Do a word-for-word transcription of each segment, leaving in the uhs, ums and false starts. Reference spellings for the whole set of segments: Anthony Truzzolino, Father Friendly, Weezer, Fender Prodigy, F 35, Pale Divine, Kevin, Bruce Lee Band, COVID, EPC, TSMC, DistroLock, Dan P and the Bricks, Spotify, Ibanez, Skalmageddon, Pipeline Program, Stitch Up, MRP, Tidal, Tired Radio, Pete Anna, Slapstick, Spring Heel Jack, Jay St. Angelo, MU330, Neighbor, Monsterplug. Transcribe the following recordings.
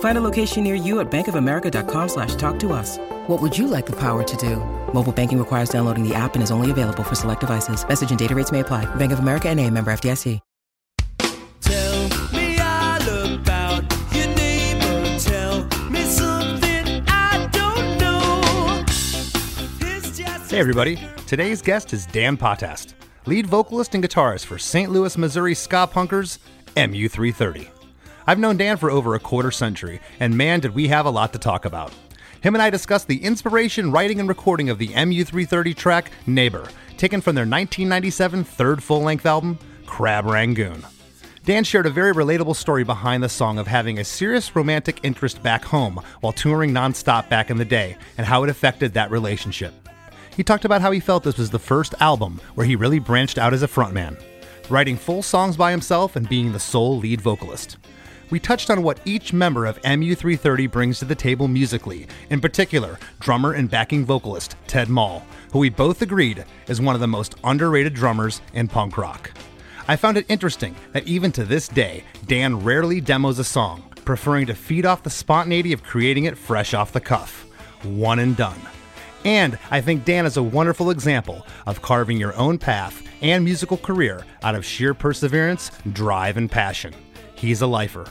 Find a location near you at bankofamerica.com slash talk to us. What would you like the power to do? Mobile banking requires downloading the app and is only available for select devices. Message and data rates may apply. Bank of America N A member F D I C. Tell me all about your neighbor. Tell me something I don't know. Hey everybody, today's guest is Dan Potast, lead vocalist and guitarist for Saint Louis, Missouri ska punkers M U three thirty. I've known Dan for over a quarter century, and man did we have a lot to talk about. Him and I discussed the inspiration, writing, and recording of the M U three thirty track Neighbor, taken from their nineteen ninety-seven third full-length album, Crab Rangoon. Dan shared a very relatable story behind the song of having a serious romantic interest back home while touring nonstop back in the day, and how it affected that relationship. He talked about how he felt this was the first album where he really branched out as a frontman, writing full songs by himself and being the sole lead vocalist. We touched on what each member of M U three thirty brings to the table musically, in particular, drummer and backing vocalist Ted Maul, who we both agreed is one of the most underrated drummers in punk rock. I found it interesting that even to this day, Dan rarely demos a song, preferring to feed off the spontaneity of creating it fresh off the cuff. One and done. And I think Dan is a wonderful example of carving your own path and musical career out of sheer perseverance, drive, and passion. He's a lifer.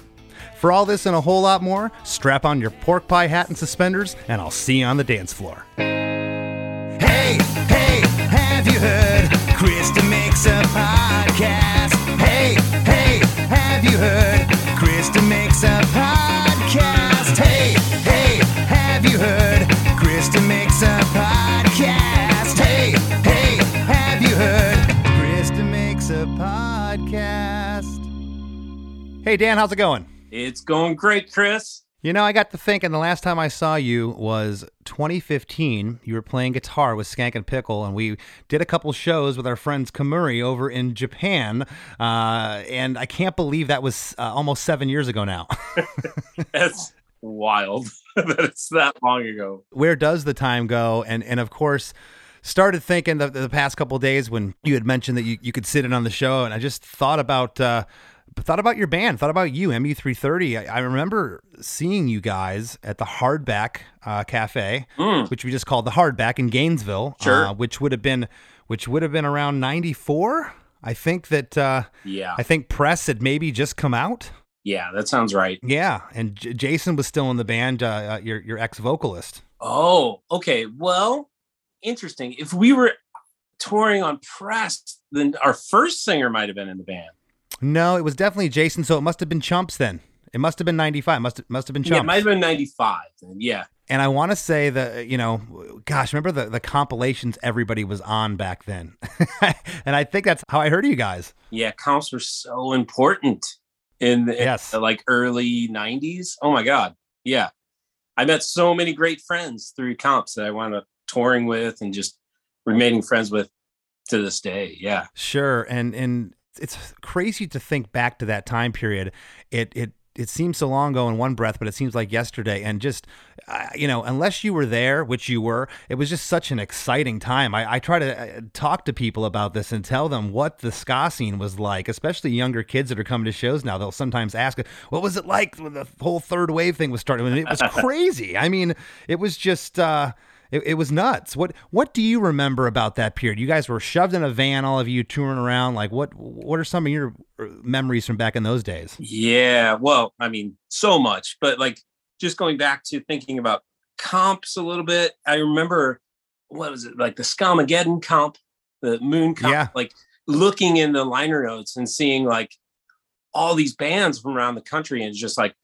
For all this and a whole lot more, strap on your pork pie hat and suspenders, and I'll see you on the dance floor. Hey, hey, have you heard? Krista makes a podcast. Hey, hey, have you heard? Krista makes a podcast. Hey, hey, have you heard? Krista makes a podcast. Hey, hey, have you heard? Krista makes a podcast. Hey, Dan, how's it going? It's going great, Chris. You know, I got to thinking the last time I saw you was twenty fifteen. You were playing guitar with Skankin' Pickle, and we did a couple shows with our friends Kemuri over in Japan. Uh, and I can't believe that was uh, almost seven years ago now. That's wild that it's that long ago. Where does the time go? And, and of course, started thinking the, the past couple of days when you had mentioned that you, you could sit in on the show, and I just thought about... Uh, But thought about your band, thought about you, M U three thirty. I, I remember seeing you guys at the Hardback uh, Cafe, mm. which we just called the Hardback in Gainesville, sure. uh, which would have been, which would have been around ninety-four. I think that, uh, yeah, I think Press had maybe just come out. Yeah, that sounds right. Yeah, and J- Jason was still in the band, uh, uh, your your ex vocalist. Oh, okay. Well, interesting. If we were touring on Press, then our first singer might have been in the band. No, it was definitely Jason, so it must have been Chumps then. It must have been ninety-five. Must have, must have been Chumps. Yeah, it might have been ninety-five. Yeah. And I want to say that, you know, gosh, remember the, the compilations everybody was on back then? And I think that's how I heard of you guys. Yeah, comps were so important in the, yes. in the like early nineties. Oh my God. Yeah. I met so many great friends through comps that I wound up touring with and just remaining friends with to this day. Yeah. Sure. And, and, it's crazy to think back to that time period. It it it seems so long ago in one breath, but it seems like yesterday. And just, uh, you know, unless you were there, which you were, it was just such an exciting time. I, I try to talk to people about this and tell them what the ska scene was like, especially younger kids that are coming to shows now. They'll sometimes ask, what was it like when the whole third wave thing was starting? And it was crazy. I mean, it was just... uh It, it was nuts. What What do you remember about that period? You guys were shoved in a van, all of you touring around. Like, what What are some of your memories from back in those days? Yeah, well, I mean, so much. But like, just going back to thinking about comps a little bit, I remember, what was it? Like the Skalmageddon comp, the Moon comp. Yeah. Like looking in the liner notes and seeing like all these bands from around the country and just like,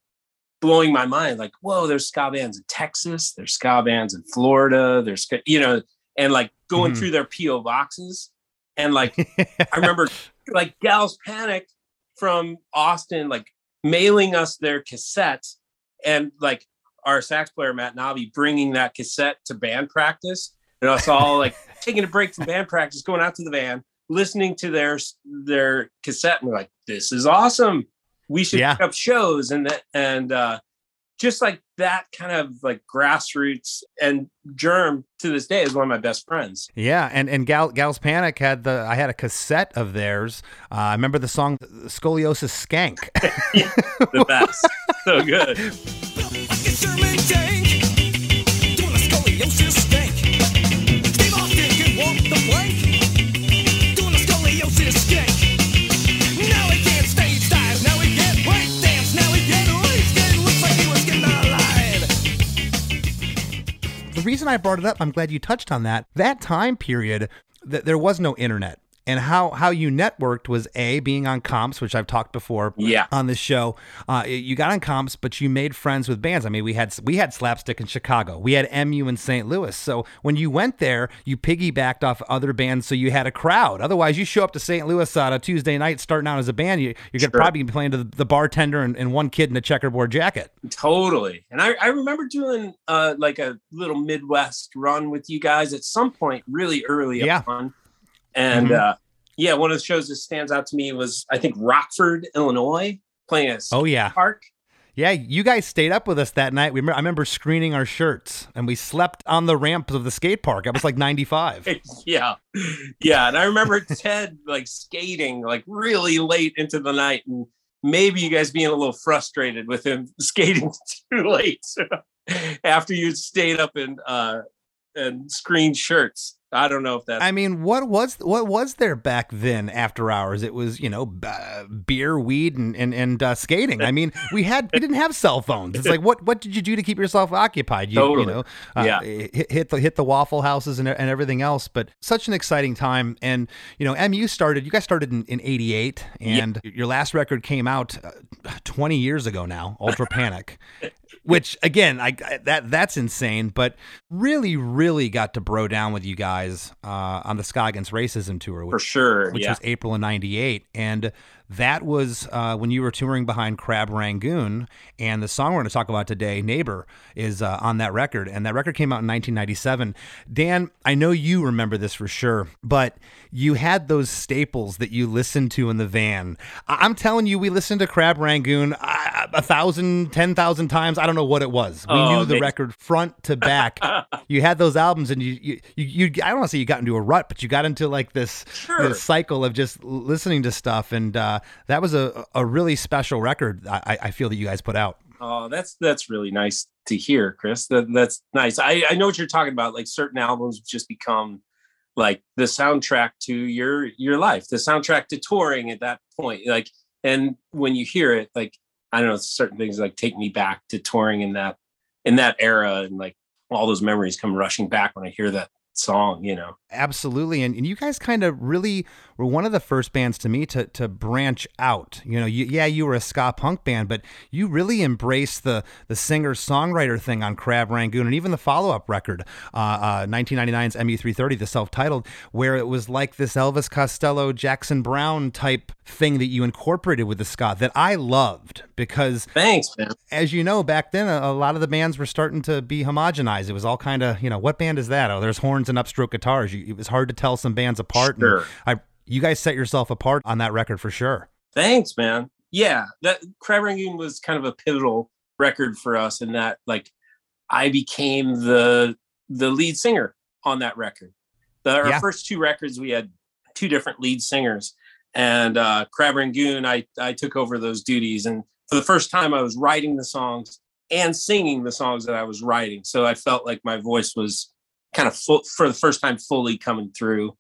blowing my mind, like, whoa, there's ska bands in Texas, there's ska bands in Florida, there's, you know, and like going mm-hmm. through their P O boxes. And like, I remember like Gals Panic from Austin, like mailing us their cassette, and like our sax player, Matt Navi, bringing that cassette to band practice And I was all like taking a break from band practice, going out to the van, listening to their their cassette, and we're like, "This is awesome. We should yeah. pick up shows." And that, and uh, just like that kind of like grassroots, and Germ to this day is one of my best friends. Yeah, and and Gal, Gals Panic had the I had a cassette of theirs. Uh, I remember the song "Scoliosis Skank." Yeah, the best, so good. The reason I brought it up, I'm glad you touched on that. That time period, th- there was no internet. And how, how you networked was A, being on comps, which I've talked before yeah. on this show. Uh, you got on comps, but you made friends with bands. I mean, we had we had Slapstick in Chicago. We had M U in Saint Louis. So when you went there, you piggybacked off other bands, so you had a crowd. Otherwise, you show up to Saint Louis on a Tuesday night starting out as a band, you, you're going to sure. probably be playing to the, the bartender and, and one kid in a checkerboard jacket. Totally. And I, I remember doing uh, like a little Midwest run with you guys at some point really early yeah. on. And mm-hmm. uh, yeah, one of the shows that stands out to me was, I think, Rockford, Illinois, playing at oh, yeah. Park. Yeah, you guys stayed up with us that night. We, I remember screening our shirts, and we slept on the ramps of the skate park. It was like ninety-five. yeah. Yeah, and I remember Ted like skating like really late into the night, and maybe you guys being a little frustrated with him skating too late after you stayed up and, uh, and screened shirts. I don't know if that. I mean, what was what was there back then after hours? It was, you know, b- beer, weed, and and, and uh, skating. I mean, we had we didn't have cell phones. It's like, what what did you do to keep yourself occupied? You, totally. You know, uh, yeah. hit, hit the hit the Waffle Houses and, and everything else. But such an exciting time. And, you know, M U started, you guys started in, in eighty-eight, and yeah. your last record came out uh, twenty years ago now, Ultra Panic. Which, again, I, I that that's insane, but really, really got to bro down with you guys uh, on the Sky Against Racism tour. Which, for sure. Which yeah. was April of ninety-eight. And that was uh, when you were touring behind Crab Rangoon. And the song we're going to talk about today, Neighbor, is uh, on that record. And that record came out in nineteen ninety-seven. Dan, I know you remember this for sure, but you had those staples that you listened to in the van. I- I'm telling you, we listened to Crab Rangoon a, a thousand, ten thousand times. I don't know what it was. We oh, knew the they... record front to back. You had those albums, and you, you, you, you I don't want to say you got into a rut, but you got into like this, sure. this cycle of just listening to stuff. And uh, that was a, a really special record. I, I feel that you guys put out. Oh, that's, that's really nice to hear, Chris. That, that's nice. I, I know what you're talking about. Like certain albums just become like the soundtrack to your, your life, the soundtrack to touring at that point. Like, and when you hear it, like, I don't know, certain things like take me back to touring in that in that era, and like all those memories come rushing back when I hear that song, you know. Absolutely. And, and you guys kind of really were one of the first bands to me to to branch out. You know, you, yeah, you were a ska punk band, but you really embraced the the singer-songwriter thing on Crab Rangoon, and even the follow-up record, uh, uh, nineteen ninety-nine's M U three thirty, the self-titled, where it was like this Elvis Costello, Jackson Brown type thing that you incorporated with the ska that I loved, because thanks, man. As you know, back then, a, a lot of the bands were starting to be homogenized. It was all kind of, you know, what band is that? Oh, there's horns and upstroke guitars. You, it was hard to tell some bands apart. Sure. And I, you guys set yourself apart on that record for sure. Thanks, man. Yeah, that Crab Rangoon was kind of a pivotal record for us in that, like, I became the the lead singer on that record. The, our yeah. first two records, we had two different lead singers, and uh, Crab Rangoon, I I took over those duties, and for the first time, I was writing the songs and singing the songs that I was writing. So I felt like my voice was kind of full, for the first time fully coming through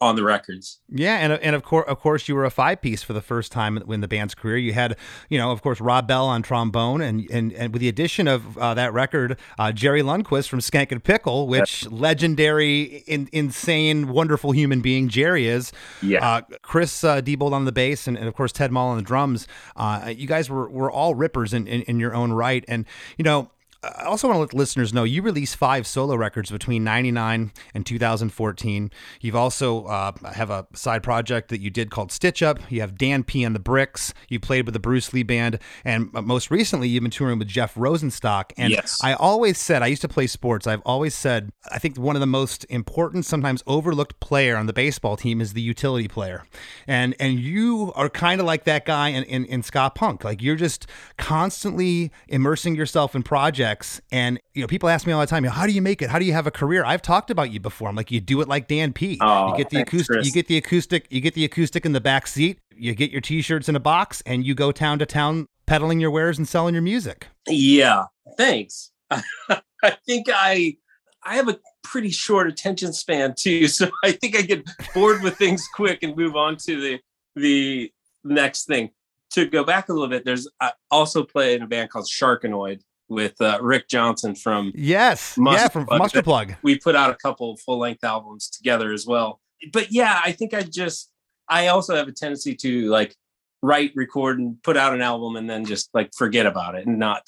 on the records. Yeah, and and of course of course you were a five piece for the first time in the band's career. You had, you know, of course, Rob Bell on trombone, and and, and with the addition of uh, that record, uh, Jerry Lundquist from Skankin' Pickle, which legendary, in, insane, wonderful human being Jerry is. Yeah. Uh, Chris uh, Diebold on the bass, and, and of course Ted Maul on the drums. Uh, you guys were were all rippers in, in in your own right, and you know. I also want to let listeners know you released five solo records between ninety-nine and two thousand fourteen. You've also uh, have a side project that you did called Stitch Up. You have Dan P and the Bricks. You played with the Bruce Lee Band. And most recently, you've been touring with Jeff Rosenstock. And yes. I always said, I used to play sports. I've always said, I think one of the most important, sometimes overlooked player on the baseball team is the utility player. And and you are kind of like that guy in, in, in ska punk. Like you're just constantly immersing yourself in projects. And, you know, people ask me all the time, how do you make it? How do you have a career? I've talked about you before. I'm like, you do it like Dan P. Oh, you get the acoustic, Chris. you get the acoustic, you get the acoustic in the back seat. You get your T-shirts in a box and you go town to town peddling your wares and selling your music. Yeah, thanks. I think I I have a pretty short attention span, too. So I think I get bored with things quick and move on to the the next thing. To go back a little bit, there's I also play in a band called Sharkanoid. With uh, Rick Johnson from yes, Monsterplug. yeah, from Monsterplug. We put out a couple full length albums together as well. But yeah, I think I just I also have a tendency to like write, record, and put out an album, and then just like forget about it and not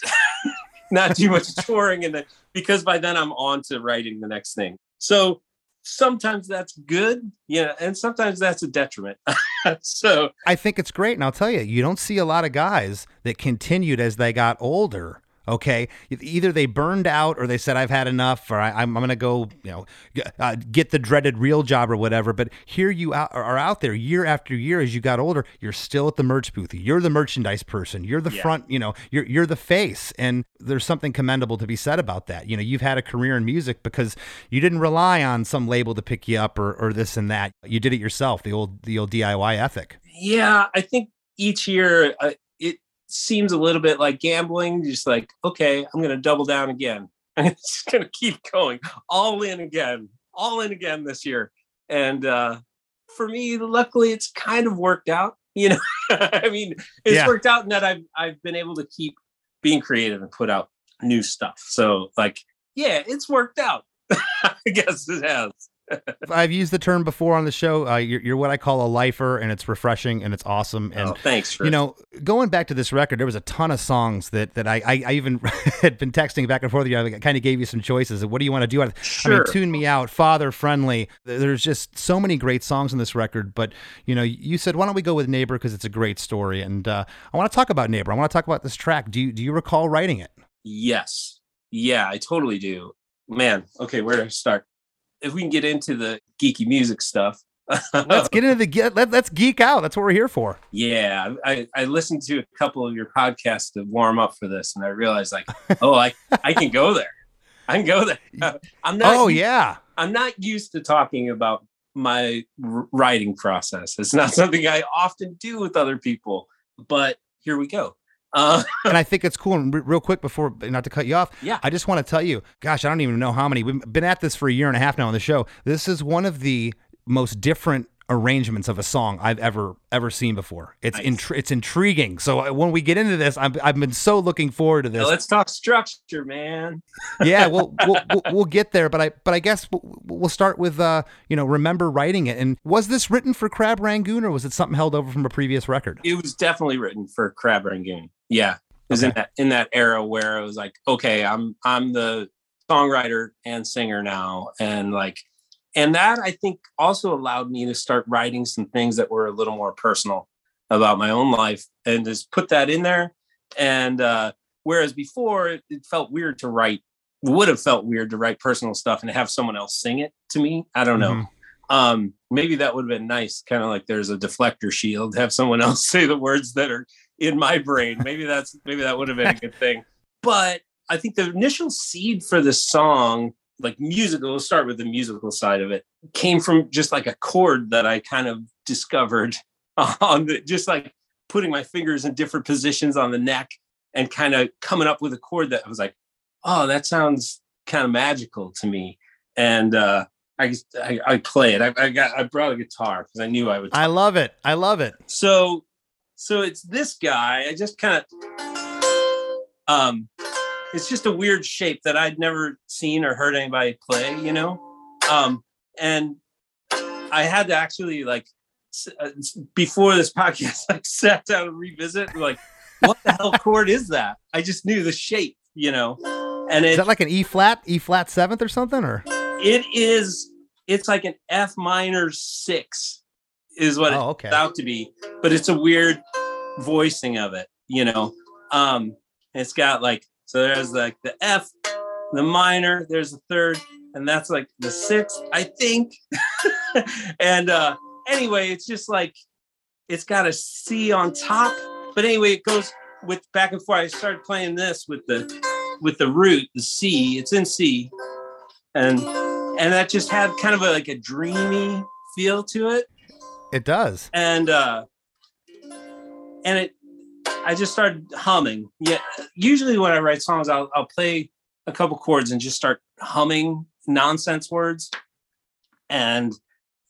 not too much touring, and then because by then I'm on to writing the next thing. So sometimes that's good, yeah, and sometimes that's a detriment. So I think it's great, and I'll tell you, you don't see a lot of guys that continued as they got older. Okay, either they burned out or they said, I've had enough, or I, I'm going to go, you know, uh, get the dreaded real job or whatever. But here you out, are out there year after year as you got older. You're still at the merch booth. You're the merchandise person. You're the yeah. front, you know, you're, you're the face. And there's something commendable to be said about that. You know, you've had a career in music because you didn't rely on some label to pick you up or, or this and that. You did it yourself, the old the old D I Y ethic. Yeah, I think each year uh, it seems a little bit like gambling, just like, okay, I'm going to double down again. I'm just going to keep going all in again, all in again this year. And uh, for me, luckily, it's kind of worked out. You know, I mean, it's yeah. worked out in that I've, I've been able to keep being creative and put out new stuff. So like, yeah, it's worked out. I guess it has. I've used the term before on the show. Uh, you're, you're what I call a lifer, and it's refreshing and it's awesome. And oh, thanks. For you know, going back to this record, there was a ton of songs that that I I, I even had been texting back and forth. You know, I kind of gave you some choices of what do you want to do out of it? Sure. I mean, Tune Me Out, Father Friendly. There's just so many great songs in this record. But you know, you said why don't we go with Neighbor because it's a great story, and uh, I want to talk about Neighbor. I want to talk about this track. Do you do you recall writing it? Yes. Yeah, I totally do. Man. Okay, where do I start? If we can get into the geeky music stuff, let's get into the let, let's geek out. That's what we're here for. Yeah, I, I listened to a couple of your podcasts to warm up for this, and I realized like, oh, I I can go there. I can go there. I'm not. Oh used, yeah. I'm not used to talking about my writing process. It's not something I often do with other people, but here we go. Uh, and I think it's cool. And re- real quick before, not to cut you off. Yeah. I just want to tell you, gosh, I don't even know how many, we've been at this for a year and a half now on the show. This is one of the most different arrangements of a song I've ever, ever seen before. It's nice. intri- it's intriguing. So when we get into this, I've, I've been so looking forward to this. Now let's talk structure, man. yeah. We'll, we'll, we'll, we'll get there, but I, but I guess we'll, we'll start with, uh, you know, remember writing it. And was this written for Crab Rangoon or was it something held over from a previous record? It was definitely written for Crab Rangoon. Yeah, it was okay. in that in that era where it was like, okay, I'm I'm the songwriter and singer now, and like, and that I think also allowed me to start writing some things that were a little more personal about my own life, and just put that in there. And uh, whereas before it, it felt weird to write, would have felt weird to write personal stuff and have someone else sing it to me. I don't know. Mm-hmm. Um, maybe that would have been nice, kind of like there's a deflector shield, have someone else say the words that are in my brain. Maybe that's maybe that would have been a good thing. But I think the initial seed for this song, like musical, we'll start with the musical side of it, came from just like a chord that I kind of discovered on the, just like putting my fingers in different positions on the neck and kind of coming up with a chord that I was like, oh, that sounds kind of magical to me. And uh I I, I play it. I, I got I brought a guitar because I knew I would. I love it. I love it. So so it's this guy. I just kind of um, it's just a weird shape that I'd never seen or heard anybody play, you know. Um, and I had to actually like before this podcast, like sat down and revisit and like what the hell chord is that? I just knew the shape, you know. And it, is that like an E flat, E flat seventh or something? Or it is. It's like an F minor six, is what oh, okay. it's out to be. But it's a weird voicing of it, you know. Um, it's got like so. There's like the F, the minor. There's the third, and that's like the sixth, I think. And uh, anyway, it's just like it's got a C on top. But anyway, it goes with back and forth. I started playing this with the with the root, the C. It's in C, and and that just had kind of a, like a dreamy feel to it. It does. And uh, and it, I just started humming. Yeah. Usually when I write songs, I'll I'll play a couple chords and just start humming nonsense words, and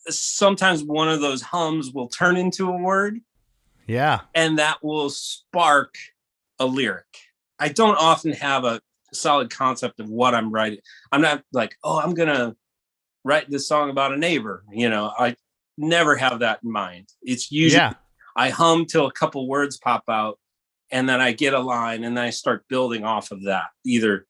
sometimes one of those hums will turn into a word. Yeah. And that will spark a lyric. I don't often have a solid concept of what I'm writing. I'm not like, oh, I'm going to write this song about a neighbor. You know, I never have that in mind. It's usually yeah. I hum till a couple words pop out and then I get a line and then I start building off of that, either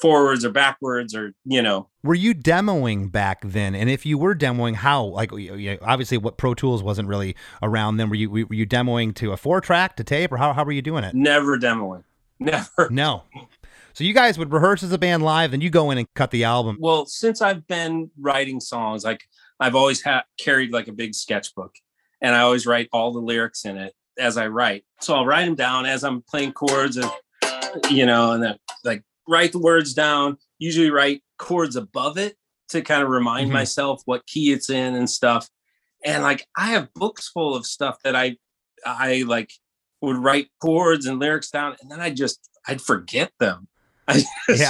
forwards or backwards or, you know. Were you demoing back then? And if you were demoing, how? Like, you know, obviously what Pro Tools wasn't really around then. Were you were you demoing to a four track, to tape, or how, how were you doing it? Never demoing. Never. No. So you guys would rehearse as a band live, then you go in and cut the album. Well, since I've been writing songs, like I've always ha- carried like a big sketchbook, and I always write all the lyrics in it as I write. So I'll write them down as I'm playing chords, and you know, and then like write the words down. Usually write chords above it to kind of remind mm-hmm. myself what key it's in and stuff. And like I have books full of stuff that I I like. would write chords and lyrics down, and then I just, I'd forget them. I just,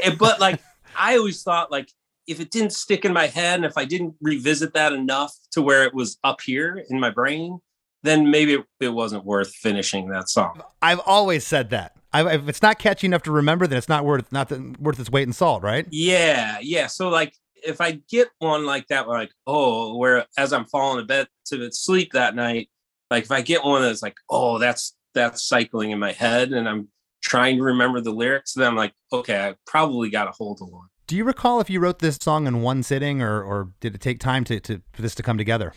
yeah. But like, I always thought like, if it didn't stick in my head and if I didn't revisit that enough to where it was up here in my brain, then maybe it, it wasn't worth finishing that song. I've always said that. I, if it's not catchy enough to remember, then it's not worth, not the, worth its weight in salt, right? Yeah. Yeah. So like, if I get one like that, like, oh, where as I'm falling to bed to sleep that night, like if I get one that's like, oh, that's that's cycling in my head and I'm trying to remember the lyrics, then I'm like, okay, I probably got a hold of one. Do you recall if you wrote this song in one sitting or or did it take time to, to for this to come together?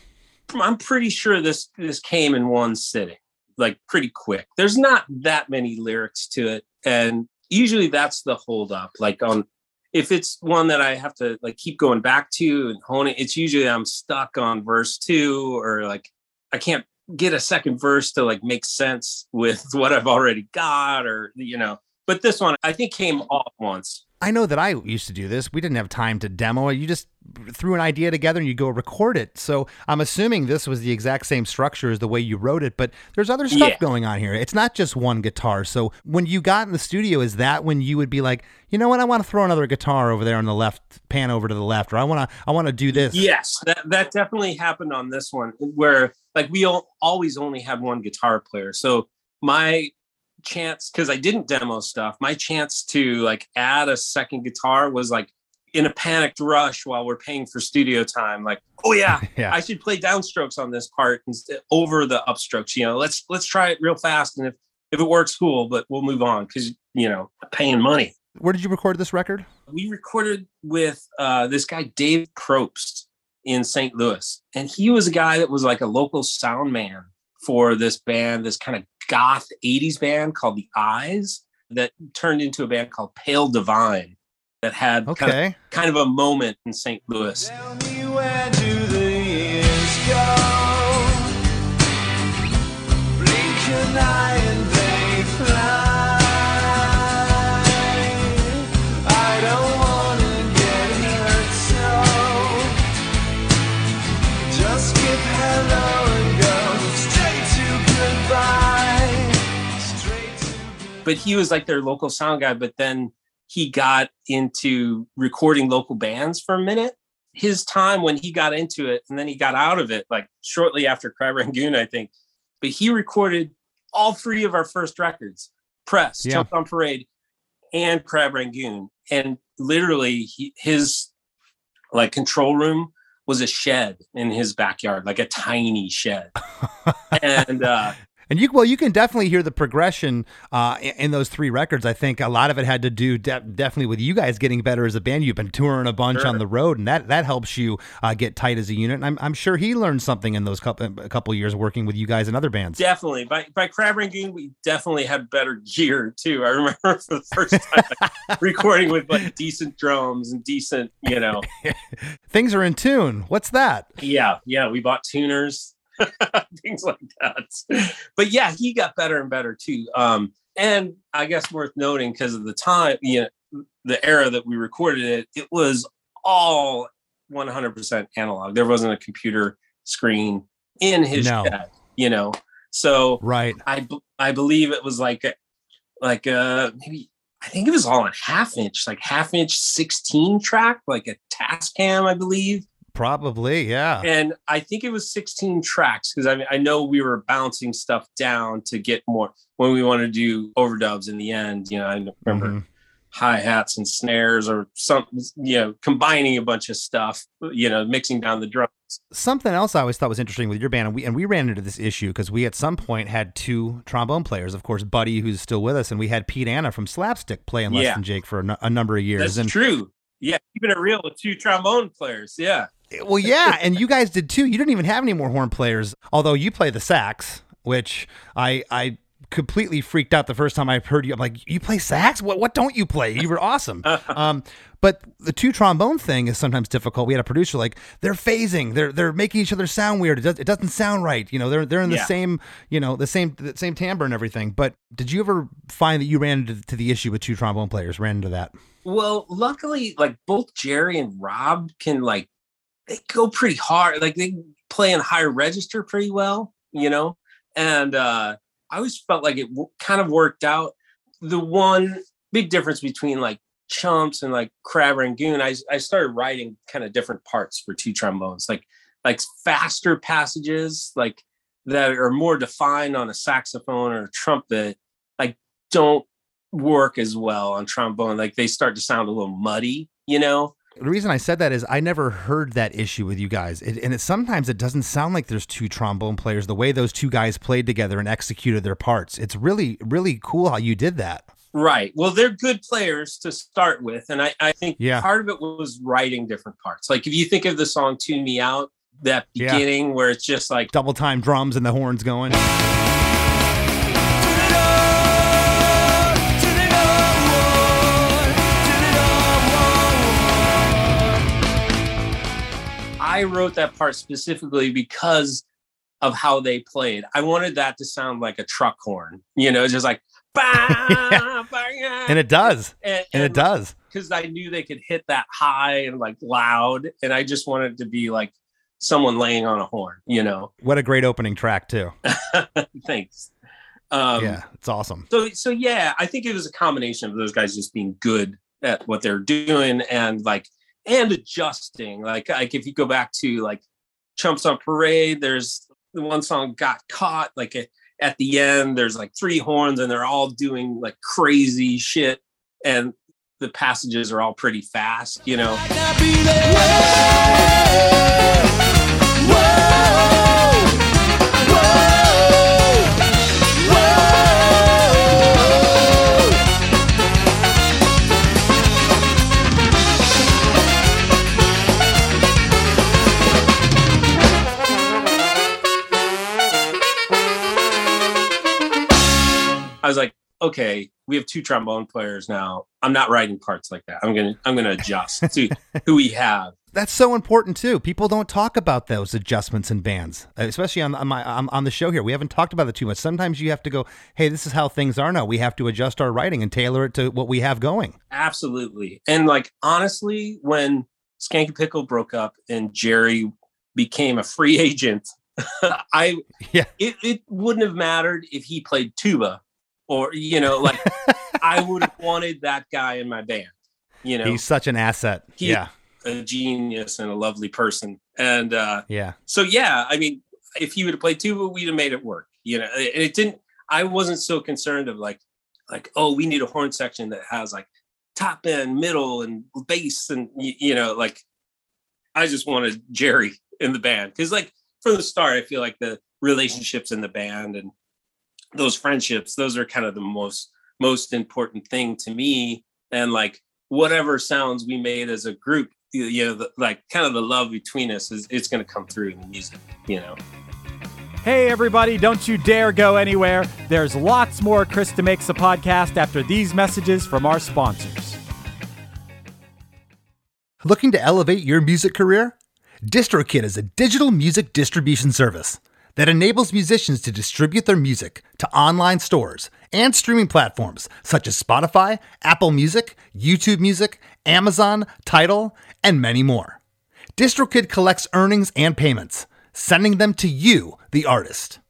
I'm pretty sure this this came in one sitting, like pretty quick. There's not that many lyrics to it. And usually that's the hold up. Like on if it's one that I have to like keep going back to and hone it, it's usually I'm stuck on verse two or like I can't get a second verse to like make sense with what I've already got or, you know, but this one I think came off once. I know that I used to do this. We didn't have time to demo it. You just threw an idea together and you go record it. So I'm assuming this was the exact same structure as the way you wrote it, but there's other stuff yeah. going on here. It's not just one guitar. So when you got in the studio, is that when you would be like, you know what? I want to throw another guitar over there on the left, pan over to the left, or I want to, I want to do this. Yes. That, that definitely happened on this one where like we all, always only have one guitar player. So my chance, because I didn't demo stuff, my chance to like add a second guitar was like in a panicked rush while we're paying for studio time, like, oh yeah, yeah. I should play downstrokes on this part instead over the upstrokes, you know, let's let's try it real fast, and if if it works, cool, but we'll move on because, you know, I'm paying money. Where did you record this record? We recorded with uh this guy Dave Probst in Saint Louis, and he was a guy that was like a local sound man for this band, this kind of goth eighties band called The Eyes that turned into a band called Pale Divine that had okay. kind, of, kind of a moment in Saint Louis. Tell me, where do the years go? Blink an eye and they fly. I don't want to get hurt, so just give hello. But he was like their local sound guy, but then he got into recording local bands for a minute. His time when he got into it, and then he got out of it, like shortly after Crab Rangoon, I think. But he recorded all three of our first records, Press, yeah. Jumped on Parade, and Crab Rangoon. And literally he, his like control room was a shed in his backyard, like a tiny shed. and uh And you, well, you can definitely hear the progression uh, in, in those three records. I think a lot of it had to do de- definitely with you guys getting better as a band. You've been touring a bunch sure. on the road, and that, that helps you uh, get tight as a unit. And I'm, I'm sure he learned something in those couple, a couple years working with you guys and other bands. Definitely. By by Crab Rangoon, we definitely had better gear, too. I remember for the first time like, recording with like decent drums and decent, you know. Things are in tune. What's that? Yeah, yeah. We bought tuners. Things like that. But yeah, he got better and better too. Um, and I guess worth noting, because of the time, you know, the era that we recorded it, it was all one hundred percent analog. There wasn't a computer screen in his no. shed, you know. So right. I I believe it was like a, like a, maybe I think it was all in half inch, like half inch sixteen track, like a Tascam, I believe. Probably, yeah. And I think it was sixteen tracks, because I mean, I know we were bouncing stuff down to get more when we want to do overdubs in the end. You know, I remember mm-hmm. hi-hats and snares or something, you know, combining a bunch of stuff, you know, mixing down the drums. Something else I always thought was interesting with your band, and we and we ran into this issue because we at some point had two trombone players, of course, Buddy, who's still with us, and we had Pete Anna from Slapstick playing Less yeah. Than Jake for a, n- a number of years. That's and- true. Yeah, keeping it real with two trombone players, yeah. Well, yeah, and you guys did too. You didn't even have any more horn players, although you play the sax, which I I completely freaked out the first time I heard you. I'm like, you play sax? What what don't you play? You were awesome. Um, but the two trombone thing is sometimes difficult. We had a producer like, they're phasing, they're they're making each other sound weird. It, does, it doesn't sound right. You know, they're they're in the yeah. same you know the same the same timbre and everything. But did you ever find that you ran into to the issue with two trombone players? Ran into that? Well, luckily, like both Jerry and Rob can like. They go pretty hard. Like they play in high register pretty well, you know? And uh, I always felt like it w- kind of worked out. The one big difference between like Chumps and like Crab Rangoon, I, I started writing kind of different parts for two trombones, like, like faster passages, like that are more defined on a saxophone or a trumpet, like don't work as well on trombone. Like they start to sound a little muddy, you know? The reason I said that is I never heard that issue with you guys. It, and it sometimes it doesn't sound like there's two trombone players, the way those two guys played together and executed their parts. It's really, really cool how you did that. Right. Well, they're good players to start with. And I, I think yeah. part of it was writing different parts. Like if you think of the song Tune Me Out, that beginning yeah. where it's just like double time drums and the horns going. I wrote that part specifically because of how they played. I wanted that to sound like a truck horn, you know, just like, yeah. and it does. And, and, and it does. Cause I knew they could hit that high and like loud. And I just wanted it to be like someone laying on a horn, you know, what a great opening track too. Thanks. Um, yeah, it's awesome. So, so yeah, I think it was a combination of those guys just being good at what they're doing and like, and adjusting, like like if you go back to like Chumps on Parade, there's the one song Got Caught, like a, at the end, there's like three horns and they're all doing like crazy shit. And the passages are all pretty fast, you know. I was like, okay, we have two trombone players now. I'm not writing parts like that. I'm going to, I'm going to adjust to who we have. That's so important too. People don't talk about those adjustments in bands, especially on, on my, on, on the show here. We haven't talked about it too much. Sometimes you have to go, hey, this is how things are now. We have to adjust our writing and tailor it to what we have going. Absolutely. And like, honestly, when Skankin' Pickle broke up and Jerry became a free agent, I, yeah. it, it wouldn't have mattered if he played tuba. Or, you know, like I would have wanted that guy in my band, you know, he's such an asset. He's yeah. a genius and a lovely person. And, uh, yeah. So, yeah, I mean, if he would have played tuba, we'd have made it work. You know, it, it didn't, I wasn't so concerned of like, like, oh, we need a horn section that has like top end, middle and bass. And, you, you know, like I just wanted Jerry in the band. Cause like from the start, I feel like the relationships in the band and, those friendships, those are kind of the most most important thing to me. And like whatever sounds we made as a group, you know, the, like kind of the love between us is it's going to come through in the music, you know. Hey, everybody, don't you dare go anywhere. There's lots more Krista Makes a Podcast after these messages from our sponsors. Looking to elevate your music career? DistroKid is a digital music distribution service that enables musicians to distribute their music to online stores and streaming platforms such as Spotify, Apple Music, YouTube Music, Amazon, Tidal, and many more. DistroKid collects earnings and payments, sending them to you, the artist.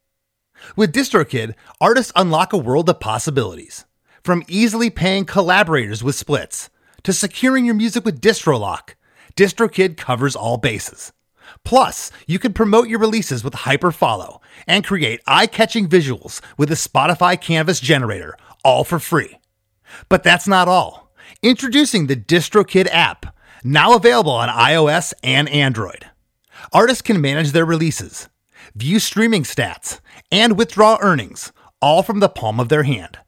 With DistroKid, artists unlock a world of possibilities. From easily paying collaborators with splits, to securing your music with DistroLock, DistroKid covers all bases. Plus, you can promote your releases with HyperFollow and create eye-catching visuals with a Spotify Canvas generator, all for free. But that's not all. Introducing the DistroKid app, now available on iOS and Android. Artists can manage their releases, view streaming stats, and withdraw earnings, all from the palm of their hand.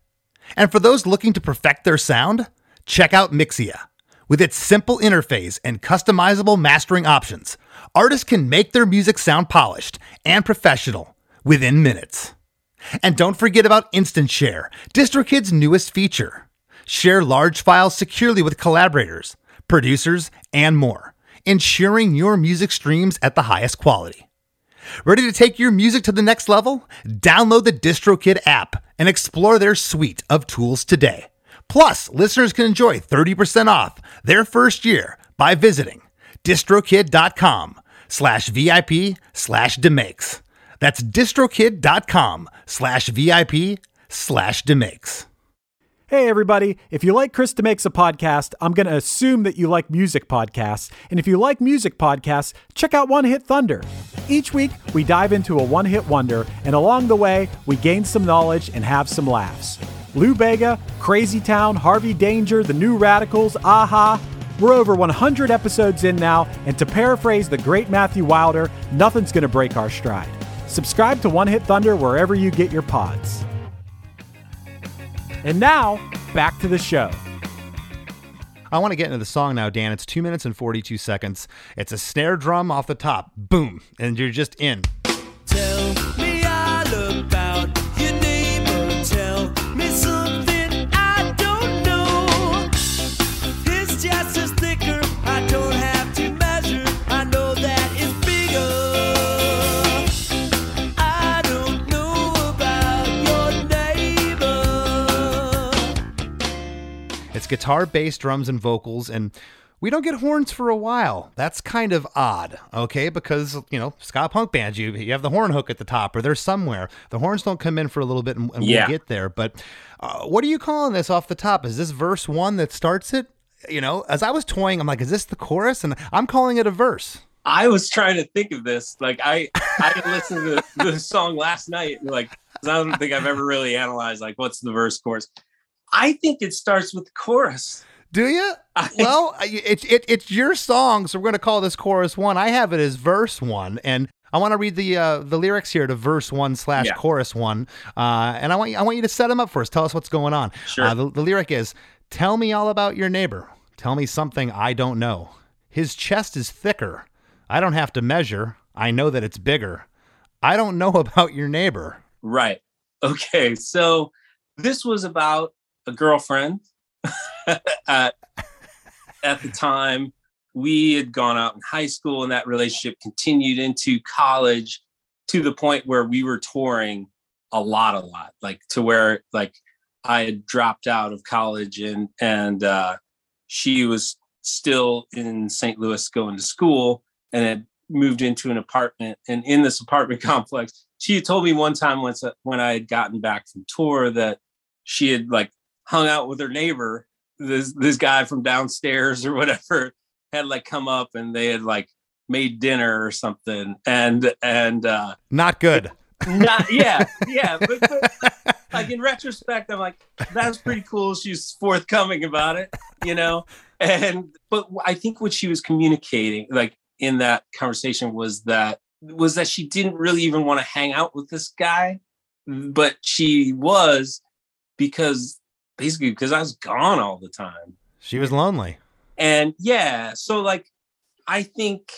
And for those looking to perfect their sound, check out Mixia. With its simple interface and customizable mastering options, artists can make their music sound polished and professional within minutes. And don't forget about Instant Share, DistroKid's newest feature. Share large files securely with collaborators, producers, and more, ensuring your music streams at the highest quality. Ready to take your music to the next level? Download the DistroKid app and explore their suite of tools today. Plus, listeners can enjoy thirty percent off their first year by visiting distrokid.com slash VIP slash demakes. That's distrokid.com slash VIP slash demakes. Hey, everybody. If you like Krista Makes a Podcast, I'm going to assume that you like music podcasts. And if you like music podcasts, check out One Hit Thunder. Each week, we dive into a one-hit wonder, and along the way, we gain some knowledge and have some laughs. Lou Bega, Crazy Town, Harvey Danger, The New Radicals, Aha. We're over one hundred episodes in now, and to paraphrase the great Matthew Wilder, nothing's going to break our stride. Subscribe to One Hit Thunder wherever you get your pods. And now, back to the show. I want to get into the song now, Dan. It's two minutes and forty-two seconds. It's a snare drum off the top. Boom. And you're just in. Tell me all about your neighbor. Tell me something I don't know. It's just a sticker. I don't have to measure. I know that it's bigger. I don't know about your neighbor. It's guitar, bass, drums, and vocals, and we don't get horns for a while. That's kind of odd, okay? Because, you know, ska punk bands, you you have the horn hook at the top, or they're somewhere. The horns don't come in for a little bit, and, and yeah. we'll get there. But uh, what are you calling this off the top? Is this verse one that starts it? You know, as I was toying, I'm like, is this the chorus? And I'm calling it a verse. I was trying to think of this. Like, I, I listened to the, the song last night. Like, cause I don't think I've ever really analyzed, like, what's the verse, chorus? I think it starts with the chorus. Do you? I, well, it, it, it's your song, so we're going to call this chorus one. I have it as verse one, and I want to read the uh, the lyrics here to verse one slash yeah. chorus one, uh, and I want, you, I want you to set them up for us. Tell us what's going on. Sure. Uh, the, the lyric is, tell me all about your neighbor. Tell me something I don't know. His chest is thicker. I don't have to measure. I know that it's bigger. I don't know about your neighbor. Right. Okay, so this was about a girlfriend. uh, at the time, we had gone out in high school, and that relationship continued into college to the point where we were touring a lot, a lot, like to where like I had dropped out of college, and and uh, she was still in Saint Louis going to school, and had moved into an apartment. And in this apartment complex, she had told me one time once when I had gotten back from tour that she had like hung out with her neighbor, this this guy from downstairs or whatever, had like come up and they had like made dinner or something, and and uh, not good. Not yeah yeah, but, but like in retrospect, I'm like, that was pretty cool. She's forthcoming about it, you know. And but I think what she was communicating, like in that conversation, was that was that she didn't really even want to hang out with this guy. but she was because basically because I was gone all the time. She was lonely. And yeah, so like, I think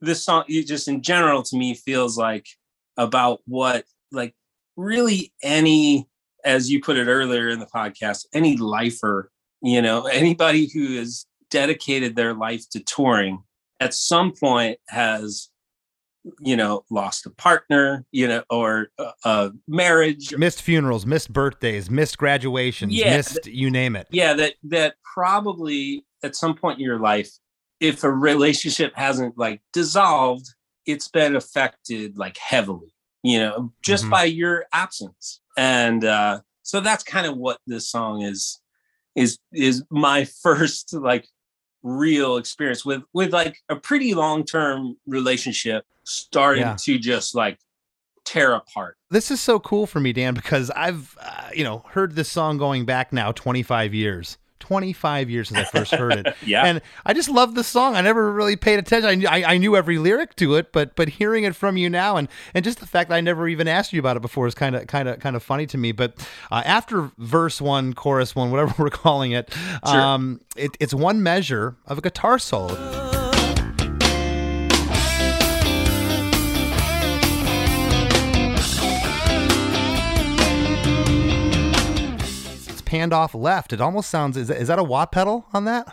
this song, you just in general to me feels like about what, like really any, as you put it earlier in the podcast, any lifer, you know, anybody who has dedicated their life to touring at some point has, you know, lost a partner, you know, or a, a marriage, missed funerals, missed birthdays, missed graduations, yeah, missed that, you name it. Yeah. That, that probably at some point in your life, if a relationship hasn't like dissolved, it's been affected like heavily, you know, just mm-hmm. by your absence. And uh, so that's kind of what this song is, is, is my first like real experience with, with like a pretty long-term relationship starting yeah. to just like tear apart. This is so cool for me, Dan, because I've, uh, you know, heard this song going back now twenty-five years. twenty-five years since I first heard it. Yeah. And I just love the song. I never really paid attention. I, I, I knew every lyric to it, but but hearing it from you now and and just the fact that I never even asked you about it before is kind of kind of kind of funny to me. But uh, after verse one, chorus one, whatever we're calling it, sure. um, it it's one measure of a guitar solo. Panned off left. It almost sounds, is that, is that a wah pedal on that?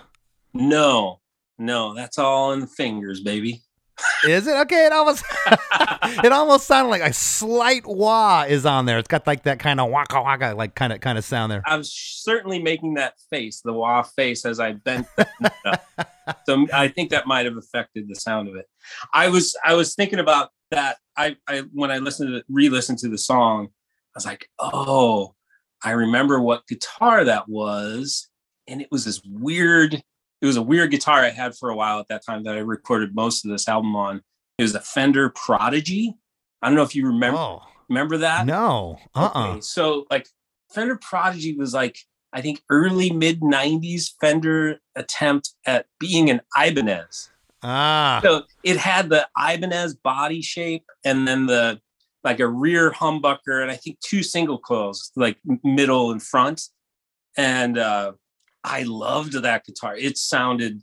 No, no, that's all in the fingers, baby. Is it? Okay, it almost it almost sounded like a slight wah is on there. It's got like that kind of waka waka like kind of kind of sound there. I'm certainly making that face, the wah face, as I bent that up. So I think that might have affected the sound of it. I was I was thinking about that. I, I when I listened to re-listened to the song, I was like, oh. I remember what guitar that was, and it was this weird, it was a weird guitar I had for a while at that time that I recorded most of this album on. It was a Fender Prodigy. I don't know if you remember oh. remember that? No. Uh-uh. Okay. So like Fender Prodigy was like, I think early mid nineties Fender attempt at being an Ibanez. Ah. So it had the Ibanez body shape and then the like a rear humbucker, and I think two single coils, like middle and front. And uh, I loved that guitar. It sounded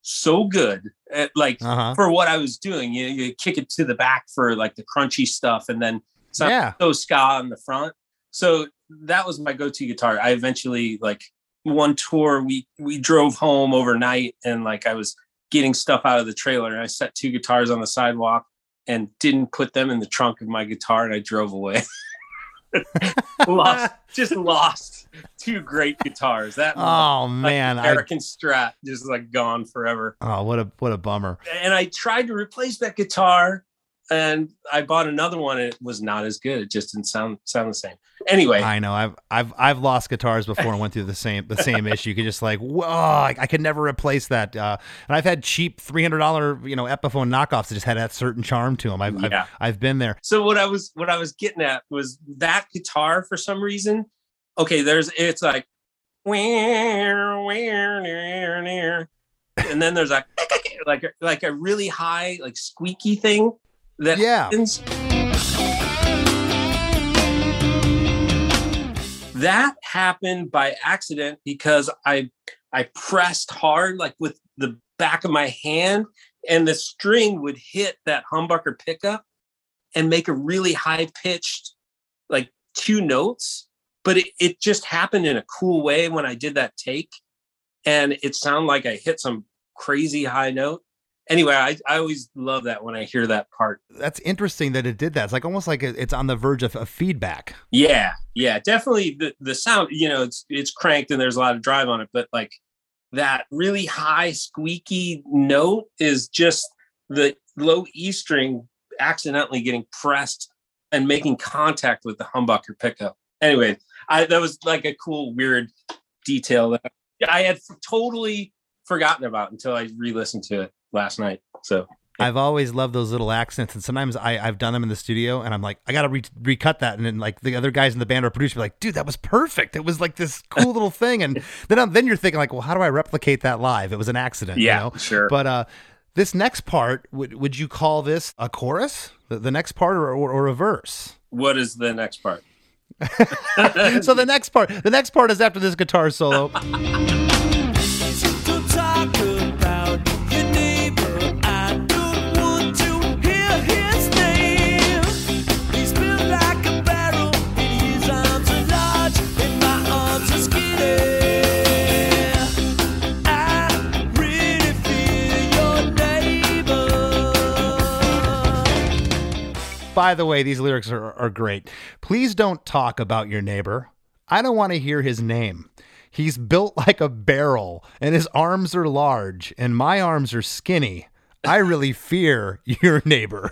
so good, it, like uh-huh. for what I was doing. You, you kick it to the back for like the crunchy stuff, and then yeah. so ska on the front. So that was my go-to guitar. I eventually, like one tour, we we drove home overnight, and like I was getting stuff out of the trailer, and I set two guitars on the sidewalk. And didn't put them in the trunk of my guitar, and I drove away. lost, just lost two great guitars. That oh like, man, American I... Strat just like gone forever. Oh, what a what a bummer! And I tried to replace that guitar, and I bought another one, and it was not as good. It just didn't sound sound the same. Anyway, I know I've I've I've lost guitars before and went through the same the same issue. You could just like whoa, I, I could never replace that. Uh, and I've had cheap three hundred dollar you know Epiphone knockoffs that just had that certain charm to them. I've, yeah. I've I've been there. So what I was what I was getting at was that guitar for some reason. Okay, there's it's like where where near near, and then there's like like like a really high like squeaky thing. That yeah. happens. That happened by accident because I I pressed hard like with the back of my hand, and the string would hit that humbucker pickup and make a really high pitched like two notes. But it, it just happened in a cool way when I did that take, and it sounded like I hit some crazy high note. Anyway, I, I always love that when I hear that part. That's interesting that it did that. It's like almost like it's on the verge of, of feedback. Yeah, yeah, definitely. The, the sound, you know, it's it's cranked and there's a lot of drive on it, but like that really high squeaky note is just the low E string accidentally getting pressed and making contact with the humbucker pickup. Anyway, I, that was like a cool, weird detail that I had totally forgotten about until I re-listened to it last night. So yeah. I've always loved those little accents, and sometimes I, I've done them in the studio, and I'm like, I gotta re- recut that, and then like the other guys in the band or producer be like, dude, that was perfect. It was like this cool little thing, and then I'm, then you're thinking like, well, how do I replicate that live? It was an accident, yeah, you know? Sure. But uh, this next part, would would you call this a chorus? The, the next part, or, or or a verse? What is the next part? So the next part, the next part is after this guitar solo. By the way, these lyrics are, are great. Please don't talk about your neighbor. I don't want to hear his name. He's built like a barrel, and his arms are large, and my arms are skinny. I really fear your neighbor.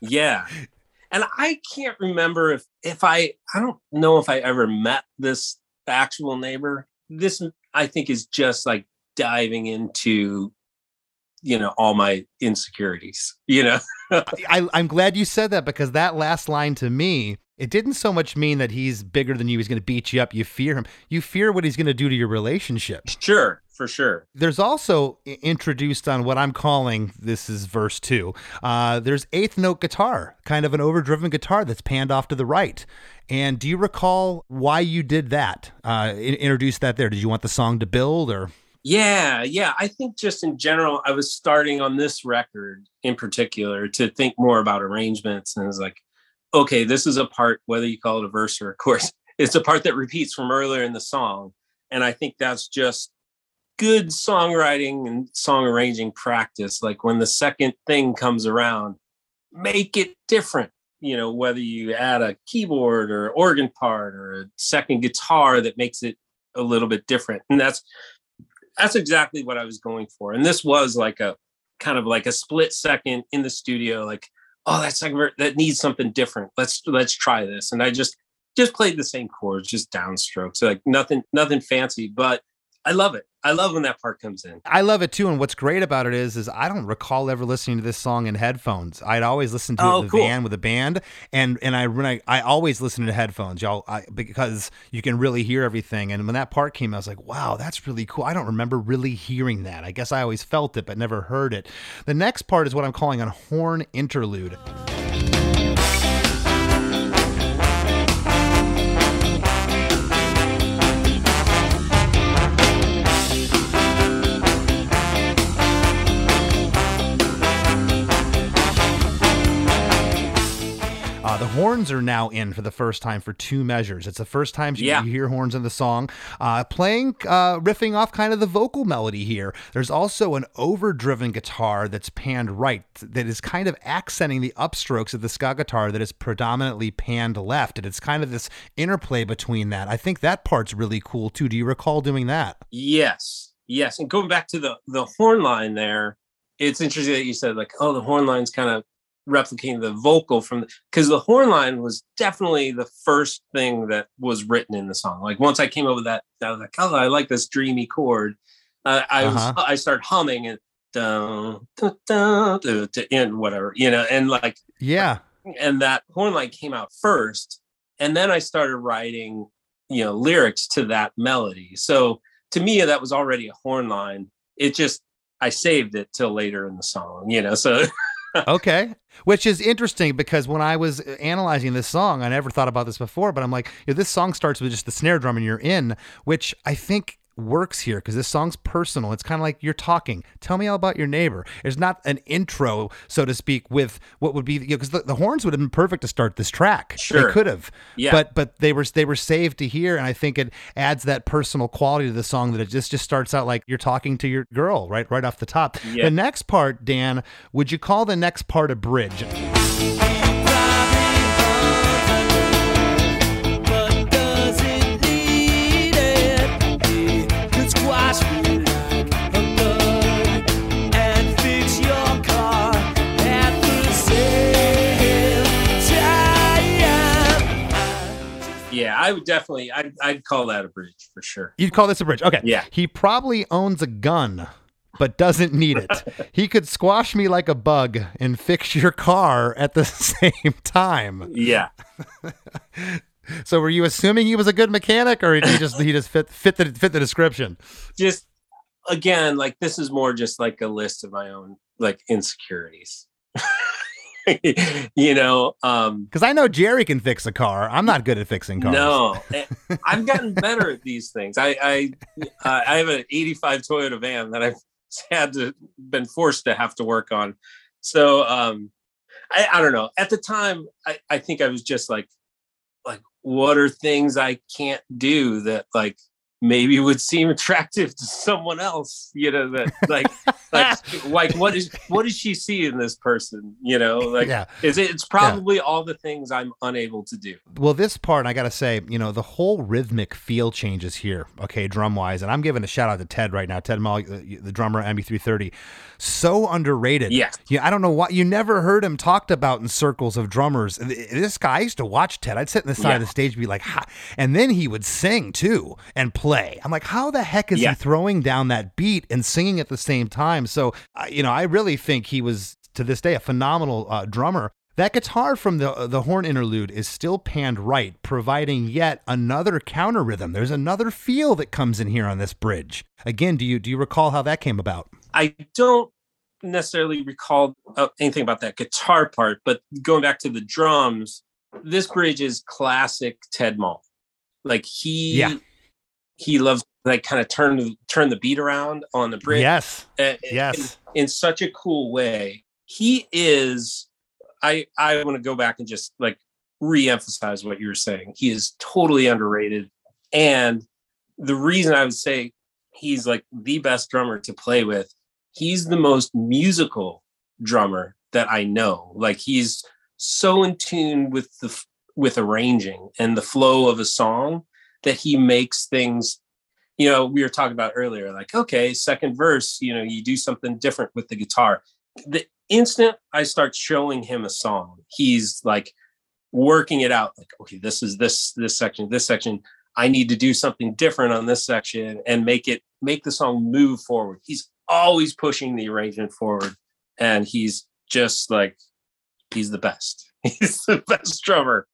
Yeah. And I can't remember if, if I, I don't know if I ever met this actual neighbor. This, I think, is just like diving into, you know, all my insecurities, you know. I, I'm glad you said that, because that last line to me, it didn't so much mean that he's bigger than you, he's going to beat you up. You fear him. You fear what he's going to do to your relationship. Sure, for sure. There's also introduced on what I'm calling, this is verse two, uh, there's eighth note guitar, kind of an overdriven guitar that's panned off to the right. And do you recall why you did that? Uh, introduce that there. Did you want the song to build, or... Yeah, yeah. I think just in general, I was starting on this record in particular to think more about arrangements. And I was like, okay, this is a part, whether you call it a verse or a chorus, it's a part that repeats from earlier in the song. And I think that's just good songwriting and song arranging practice. Like when the second thing comes around, make it different. You know, whether you add a keyboard or organ part or a second guitar that makes it a little bit different. And that's That's exactly what I was going for. And this was like a kind of like a split second in the studio, like, oh, that's like, that needs something different. Let's, let's try this. And I just, just played the same chords, just downstrokes, like nothing, nothing fancy, but I love it. I love when that part comes in. I love it too. And what's great about it is, is I don't recall ever listening to this song in headphones. I'd always listen to oh, it in the cool. van with a band. And, and I, when I, I always listen to headphones, y'all, I, because you can really hear everything. And when that part came, I was like, wow, that's really cool. I don't remember really hearing that. I guess I always felt it, but never heard it. The next part is what I'm calling a horn interlude. The horns are now in for the first time for two measures. It's the first time you, yeah. you hear horns in the song, uh, playing, uh, riffing off kind of the vocal melody here. There's also an overdriven guitar that's panned right that is kind of accenting the upstrokes of the ska guitar that is predominantly panned left. And it's kind of this interplay between that. I think that part's really cool too. Do you recall doing that? Yes. Yes. And going back to the, the horn line there, it's interesting that you said like, oh, the horn line's kind of replicating the vocal from, because the, the horn line was definitely the first thing that was written in the song. Like once I came up with that, I was like, oh, I like this dreamy chord. Uh, I uh-huh. was, I started humming and dun, dun, dun, dun, dun, and whatever, you know, and like, yeah. And that horn line came out first. And then I started writing, you know, lyrics to that melody. So to me, that was already a horn line. It just, I saved it till later in the song, you know, so okay. Which is interesting because when I was analyzing this song, I never thought about this before, but I'm like, you know, this song starts with just the snare drum and you're in, which I think works here because this song's personal. It's kind of like you're talking. Tell me all about your neighbor. There's not an intro, so to speak, with what would be, because you know, the, the horns would have been perfect to start this track. Sure, they could have. Yeah, but but they were they were saved to hear, and I think it adds that personal quality to the song that it just just starts out like you're talking to your girl right right off the top. Yeah. The next part, Dan, would you call the next part a bridge? Yeah, I would definitely, I'd, I'd call that a bridge for sure. You'd call this a bridge. Okay. Yeah. He probably owns a gun, but doesn't need it. He could squash me like a bug and fix your car at the same time. Yeah. So were you assuming he was a good mechanic, or did he just, he just fit, fit the, fit the description? Just again, like this is more just like a list of my own like insecurities. you know, um, because I know Jerry can fix a car. I'm not good at fixing cars. No, I've gotten better at these things. I I, uh, I have an eighty-five Toyota van that I've had to been forced to have to work on. So um, I, I don't know. At the time, I, I think I was just like, like, what are things I can't do that like maybe would seem attractive to someone else? You know, that like. Like, like, what is what does she see in this person? You know, like, yeah. is it, it's probably yeah. all the things I'm unable to do. Well, this part, I got to say, you know, the whole rhythmic feel changes here, okay, drum-wise. And I'm giving a shout-out to Ted right now, Ted Maul, the, the drummer, M U three thirty. So underrated. Yes. Yeah. I don't know why. You never heard him talked about in circles of drummers. This guy, I used to watch Ted. I'd sit on the side yeah. of the stage and be like, ha. And then he would sing, too, and play. I'm like, how the heck is yeah. he throwing down that beat and singing at the same time? So, you know, I really think he was, to this day, a phenomenal uh, drummer. That guitar from the the horn interlude is still panned right, providing yet another counter rhythm. There's another feel that comes in here on this bridge. Again, do you do you recall how that came about? I don't necessarily recall uh, anything about that guitar part, but going back to the drums, this bridge is classic Ted Maul. Like he, yeah. he loves. Like kind of turn turn the beat around on the bridge. Yes, uh, yes, in, in such a cool way. He is. I I want to go back and just like reemphasize what you were saying. He is totally underrated, and the reason I would say he's like the best drummer to play with. He's the most musical drummer that I know. Like he's so in tune with the with arranging and the flow of a song that he makes things. You know, we were talking about earlier, like, okay, second verse, you know, you do something different with the guitar. The instant I start showing him a song, he's like working it out. Like, okay, this is this, this section, this section. I need to do something different on this section and make it, make the song move forward. He's always pushing the arrangement forward. And he's just like, he's the best. He's the best drummer.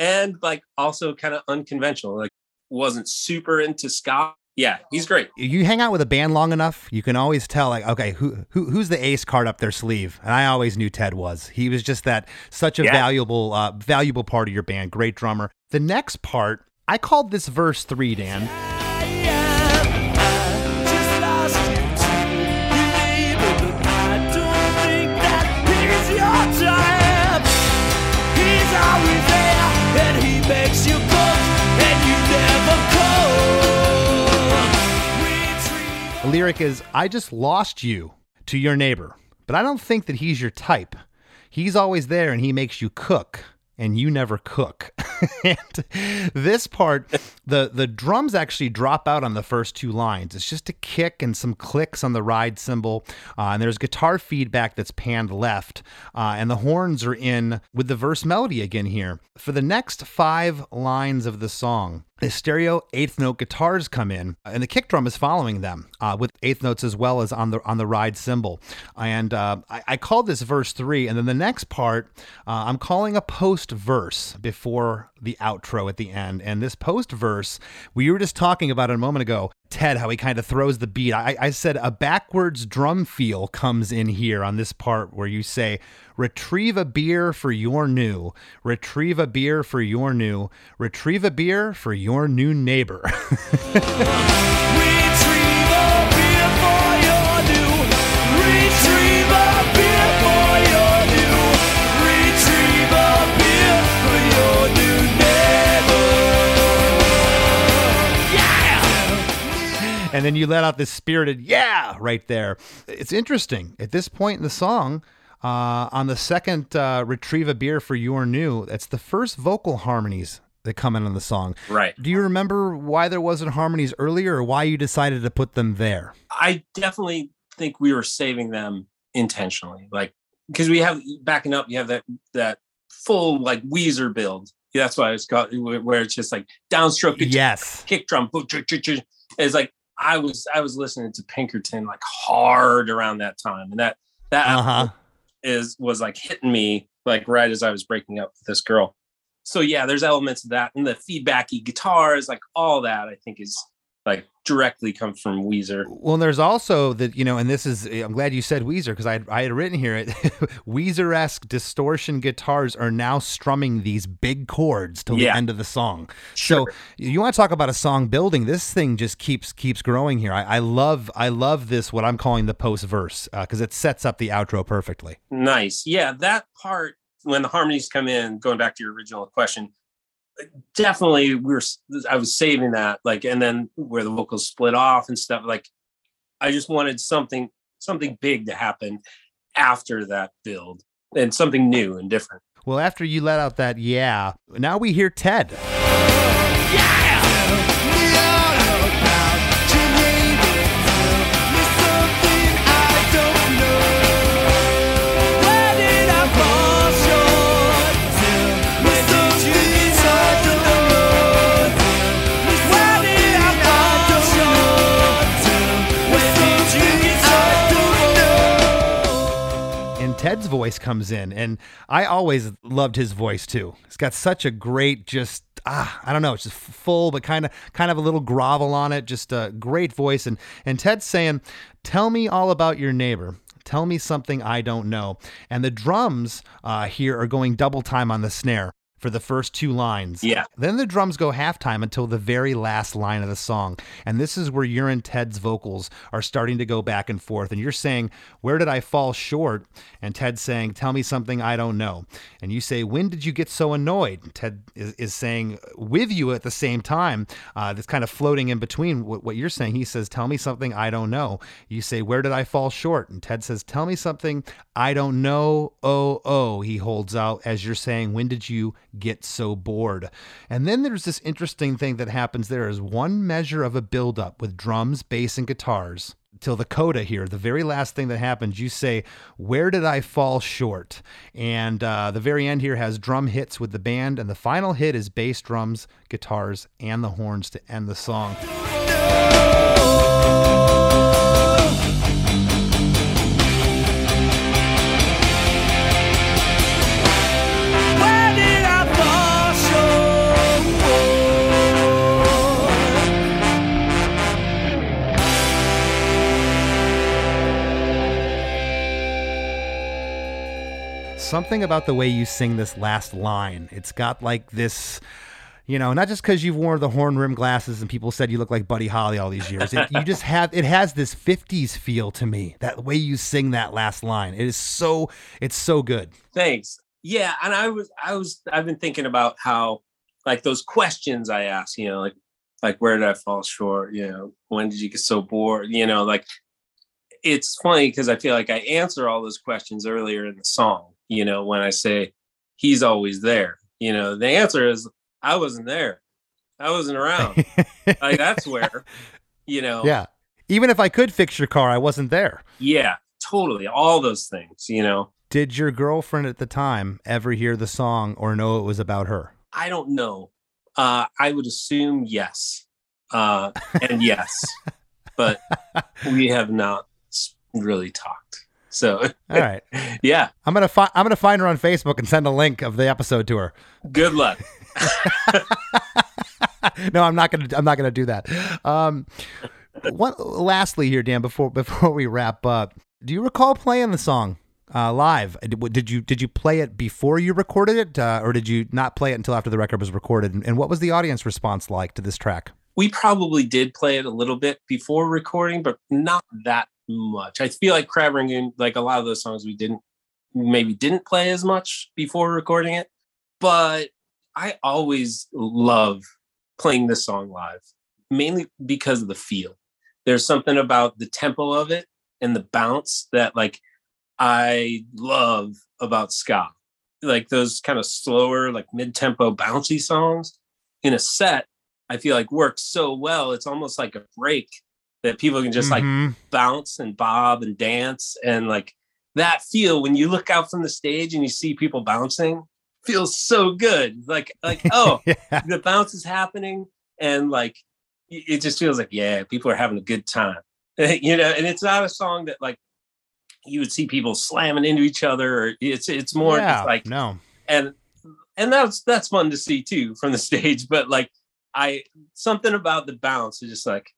And like also kind of unconventional, like wasn't super into ska. Yeah, he's great. You hang out with a band long enough, you can always tell, like, okay, who, who who's the ace card up their sleeve? And I always knew Ted was. He was just that, such a yeah. valuable, uh, valuable part of your band. Great drummer. The next part, I called this verse three, Dan. Yeah, yeah. I just lost you to your neighbor, but I don't think that he's your time. He's always there, and he makes you cook, and you never cold. The lyric is, I just lost you to your neighbor, but I don't think that he's your type. He's always there and he makes you cook and you never cook. And this part, the, the drums actually drop out on the first two lines. It's just a kick and some clicks on the ride cymbal. Uh, and there's guitar feedback that's panned left. Uh, and the horns are in with the verse melody again here. For the next five lines of the song, the stereo eighth note guitars come in, and the kick drum is following them uh, with eighth notes as well as on the on the ride cymbal. And uh, I, I called this verse three, and then the next part uh, I'm calling a post verse before the outro at the end. And this post verse, we were just talking about it a moment ago, Ted, how he kind of throws the beat. I, I said a backwards drum feel comes in here on this part where you say, retrieve a beer for your new, retrieve a beer for your new, retrieve a beer for your new neighbor. Retrieve a beer for your new, retrieve a beer for your new, retrieve a beer for your new neighbor. Yeah! And then you let out this spirited, yeah, right there. It's interesting. At this point in the song, Uh, on the second uh, Retrieve a Beer for Your New, that's the first vocal harmonies that come in on the song. Right. Do you remember why there wasn't harmonies earlier or why you decided to put them there? I definitely think we were saving them intentionally. Like, because we have, backing up, you have that that full, like, Weezer build. That's why it's called, where it's just like downstroke, yes. kick drum. It's like, I was I was listening to Pinkerton, like, hard around that time. And that, that, uh-huh. is was like hitting me like right as I was breaking up with this girl. So yeah, there's elements of that and the feedbacky guitars, like all that I think is like directly come from Weezer. Well, there's also that, you know, and this is, I'm glad you said Weezer, because I, I had written here, it Weezer-esque distortion guitars are now strumming these big chords till yeah. the end of the song. Sure. So you want to talk about a song building, this thing just keeps keeps growing here. I, I love I love this, what I'm calling the post-verse, because uh, it sets up the outro perfectly. Nice. Yeah, that part, when the harmonies come in, going back to your original question, definitely we were, I was saving that, like, and then where the vocals split off and stuff, like, I just wanted something, something big to happen after that build and something new and different. Well, after you let out that, yeah, now we hear Ted. Yeah! Ted's voice comes in, and I always loved his voice too. It's got such a great, just ah, I don't know, it's just full, but kind of, kind of a little grovel on it. Just a great voice, and and Ted's saying, "Tell me all about your neighbor. Tell me something I don't know." And the drums uh, here are going double time on the snare for the first two lines. Yeah. Then the drums go halftime until the very last line of the song. And this is where your and Ted's vocals are starting to go back and forth. And you're saying, where did I fall short? And Ted's saying, tell me something I don't know. And you say, when did you get so annoyed? And Ted is, is saying with you at the same time. Uh, that's kind of floating in between what, what you're saying. He says, tell me something I don't know. You say, where did I fall short? And Ted says, tell me something I don't know. Oh, oh, he holds out as you're saying, when did you get so bored? And then there's this interesting thing that happens. There is one measure of a buildup with drums, bass, and guitars till the coda here. The very last thing that happens, you say, where did I fall short? And uh, the very end here has drum hits with the band, and the final hit is bass, drums, guitars, and the horns to end the song. Something about the way you sing this last line, it's got like this, you know, not just because you've worn the horn rim glasses and people said you look like Buddy Holly all these years. It, you just have, it has this fifties feel to me, that way you sing that last line. It is so, it's so good. Thanks. Yeah. And I was, I was, I've been thinking about how, like, those questions I asked, you know, like, like, where did I fall short? You know, when did you get so bored? You know, like, it's funny because I feel like I answer all those questions earlier in the song. You know, when I say he's always there, you know, the answer is I wasn't there. I wasn't around. Like, that's where, you know. Yeah. Even if I could fix your car, I wasn't there. Yeah, totally. All those things, you know. Did your girlfriend at the time ever hear the song or know it was about her? I don't know. Uh, I would assume yes. Uh, and yes. But we have not really talked. So, all right. Yeah. I'm going to find, I'm going to find her on Facebook and send a link of the episode to her. Good luck. No, I'm not going to, I'm not going to do that. Um, one, lastly here, Dan, before, before we wrap up, do you recall playing the song uh, live? Did you, did you play it before you recorded it uh, or did you not play it until after the record was recorded? And what was the audience response like to this track? We probably did play it a little bit before recording, but not that much. I feel like Crab Rangoon, like a lot of those songs, we didn't maybe didn't play as much before recording it, but I always love playing this song live, mainly because of the feel. There's something about the tempo of it and the bounce that, like, I love about ska, like those kind of slower, like mid-tempo bouncy songs in a set. I feel like works so well. It's almost like a break that people can just mm-hmm. like bounce and bob and dance. And like that feel when you look out from the stage and you see people bouncing feels so good. Like, like, oh, yeah. The bounce is happening. And like, it just feels like, yeah, people are having a good time, you know? And it's not a song that like you would see people slamming into each other. Or it's, it's more yeah, like, no. And, and that's, that's fun to see too from the stage, but like, I something about the bounce is just like,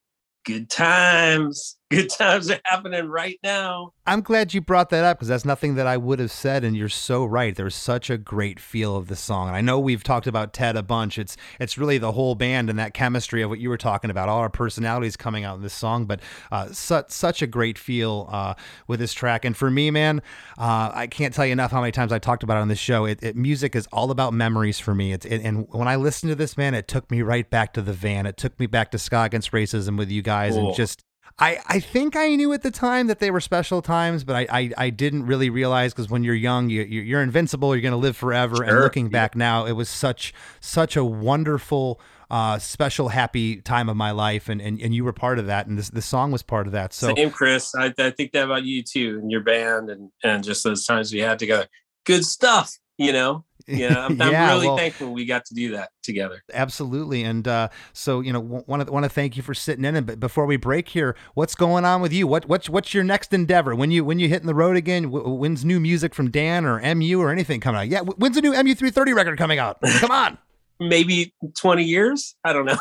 good times. Good times are happening right now. I'm glad you brought that up because that's nothing that I would have said. And you're so right. There's such a great feel of the song. And I know we've talked about Ted a bunch. It's it's really the whole band and that chemistry of what you were talking about. All our personalities coming out in this song, but uh, such such a great feel uh, with this track. And for me, man, uh, I can't tell you enough how many times I talked about it on this show. It, it music is all about memories for me. It's it, and when I listened to this, man, it took me right back to the van. It took me back to Sky Against Racism with you guys, cool. and just. I, I think I knew at the time that they were special times, but I, I, I didn't really realize because when you're young, you, you're invincible, you're going to live forever. Sure. And looking back now, it was such such a wonderful, uh, special, happy time of my life. And, and, and you were part of that. And this, this song was part of that. So, same, Chris, I, I think that about you, too, and your band and, and just those times we had together. Good stuff, you know. Yeah, I'm, I'm yeah, really well, thankful we got to do that together. Absolutely. And uh, so, you know, want to want to thank you for sitting in. And but before we break here, what's going on with you? What what's what's your next endeavor? When you when you hitting the road again? W- when's new music from Dan or M U or anything coming out? Yeah, w- when's the new M U three thirty record coming out? Come on. Maybe twenty years. I don't know.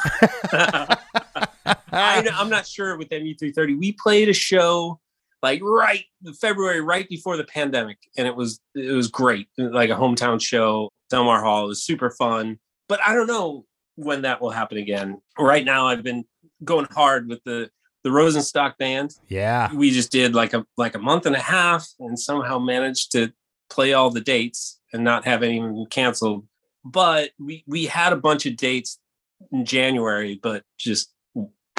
I, I'm not sure with M U three thirty. We played a show. Like right February, right before the pandemic. And it was, it was great. Like a hometown show, Delmar Hall. It was super fun, but I don't know when that will happen again. Right now I've been going hard with the, the Rosenstock band. Yeah. We just did like a, like a month and a half and somehow managed to play all the dates and not have any canceled. But we, we had a bunch of dates in January, but just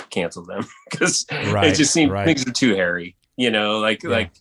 canceled them because right, it just seemed right. Things are too hairy. You know, like, yeah. like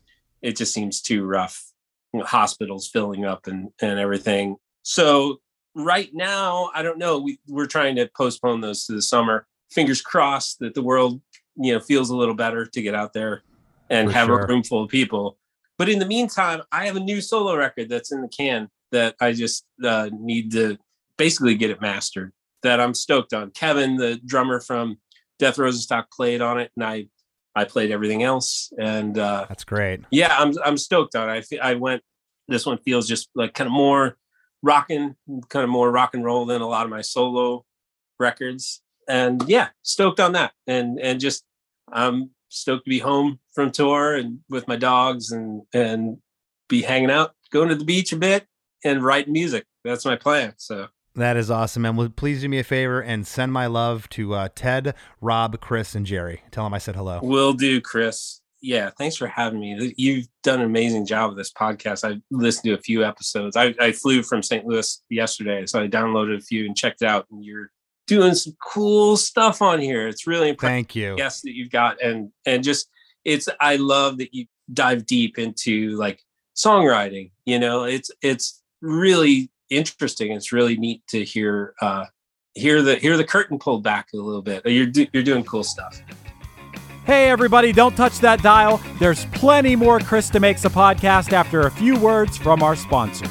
it just seems too rough, you know, hospitals filling up and, and everything. So right now, I don't know. We, we're trying to postpone those to the summer. Fingers crossed that the world, you know, feels a little better to get out there and For have sure. a room full of people. But in the meantime, I have a new solo record that's in the can that I just uh, need to basically get it mastered that I'm stoked on. Kevin, the drummer from Death Rosenstock, played on it and I I played everything else, and uh, that's great. Yeah, I'm I'm stoked on it. I I went. This one feels just like kind of more rocking, kind of more rock and roll than a lot of my solo records. And yeah, stoked on that, and and just I'm stoked to be home from tour and with my dogs, and and be hanging out, going to the beach a bit, and writing music. That's my plan. So. That is awesome, man. Well, please do me a favor and send my love to uh, Ted, Rob, Chris, and Jerry. Tell them I said hello. Will do, Chris. Yeah, thanks for having me. You've done an amazing job with this podcast. I listened to a few episodes. I, I flew from Saint Louis yesterday, so I downloaded a few and checked it out. And you're doing some cool stuff on here. It's really impressive. Thank you. Guests that you've got, and and just it's. I love that you dive deep into like songwriting. You know, it's it's really. Interesting. It's really neat to hear uh hear the hear the curtain pulled back a little bit. You're do, you're doing cool stuff. Hey everybody, don't touch that dial. There's plenty more Krista Makes a Podcast after a few words from our sponsors.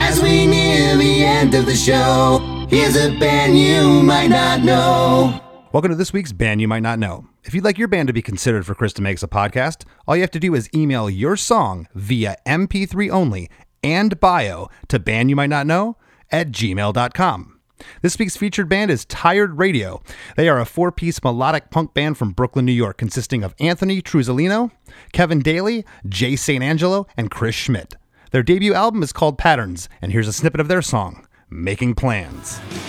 As we near the end of the show, here's a band you might not know. Welcome to this week's Band You Might Not Know. If you'd like your band to be considered for Krista Makes a Podcast, all you have to do is email your song via M P three only and bio to bandyoumightnotknow at gmail dot com. This week's featured band is Tired Radio. They are a four-piece melodic punk band from Brooklyn, New York, consisting of Anthony Truzzolino, Kevin Daly, Jay Saint Angelo, and Chris Schmidt. Their debut album is called Patterns, and here's a snippet of their song, Making Plans. To be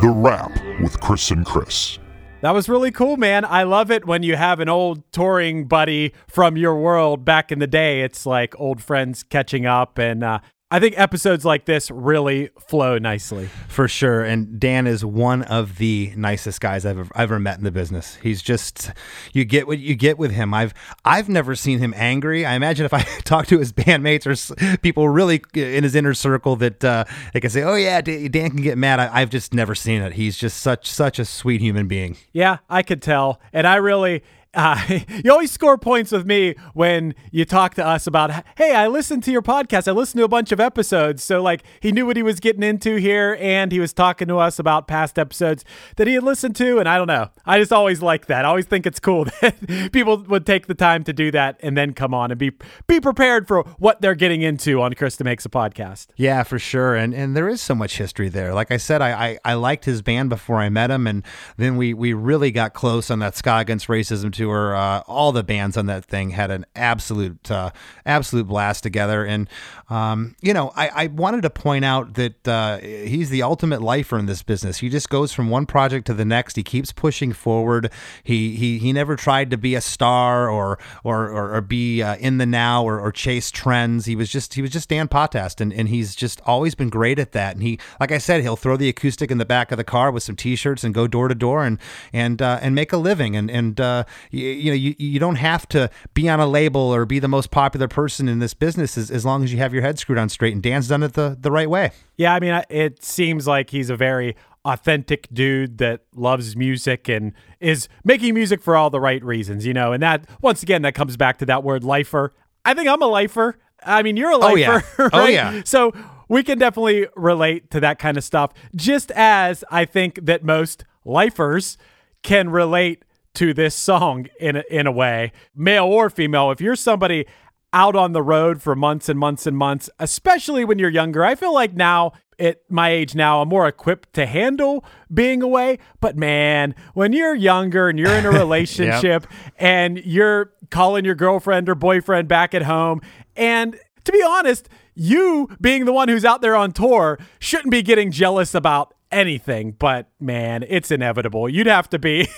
The Rap with Chris and Chris. That was really cool, man. I love it when you have an old touring buddy from your world back in the day. It's like old friends catching up, and uh, I think episodes like this really flow nicely. For sure. And Dan is one of the nicest guys I've ever, ever met in the business. He's just, you get what you get with him. I've I've never seen him angry. I imagine if I talk to his bandmates or people really in his inner circle that uh, they can say, oh yeah, Dan can get mad. I, I've just never seen it. He's just such, such a sweet human being. Yeah, I could tell. And I really... Uh, you always score points with me when you talk to us about, hey, I listened to your podcast. I listened to a bunch of episodes. So like he knew what he was getting into here, and he was talking to us about past episodes that he had listened to. And I don't know. I just always like that. I always think it's cool that people would take the time to do that and then come on and be be prepared for what they're getting into on Krista Makes a Podcast. Yeah, for sure. And and there is so much history there. Like I said, I I, I liked his band before I met him. And then we, we really got close on that Sky Against Racism tour. Uh, all the bands on that thing had an absolute, uh, absolute blast together. And, um, you know, I, I wanted to point out that uh, he's the ultimate lifer in this business. He just goes from one project to the next. He keeps pushing forward. He he, he never tried to be a star or or or, or be uh, in the now or, or chase trends. He was just he was just Dan Potast, and, and he's just always been great at that. And he, like I said, he'll throw the acoustic in the back of the car with some T-shirts and go door to door and and uh, and make a living. And and uh, You, you know, you, you don't have to be on a label or be the most popular person in this business as, as long as you have your head screwed on straight. And Dan's done it the, the right way. Yeah, I mean, it seems like he's a very authentic dude that loves music and is making music for all the right reasons, you know. And that, once again, that comes back to that word lifer. I think I'm a lifer. I mean, you're a lifer. Oh, yeah. Right? Oh, yeah. So we can definitely relate to that kind of stuff, just as I think that most lifers can relate to this song in a, in a way, male or female. If you're somebody out on the road for months and months and months, especially when you're younger, I feel like now at my age now, I'm more equipped to handle being away. But man, when you're younger and you're in a relationship yep. and you're calling your girlfriend or boyfriend back at home, and to be honest, you being the one who's out there on tour shouldn't be getting jealous about anything, but man, it's inevitable. You'd have to be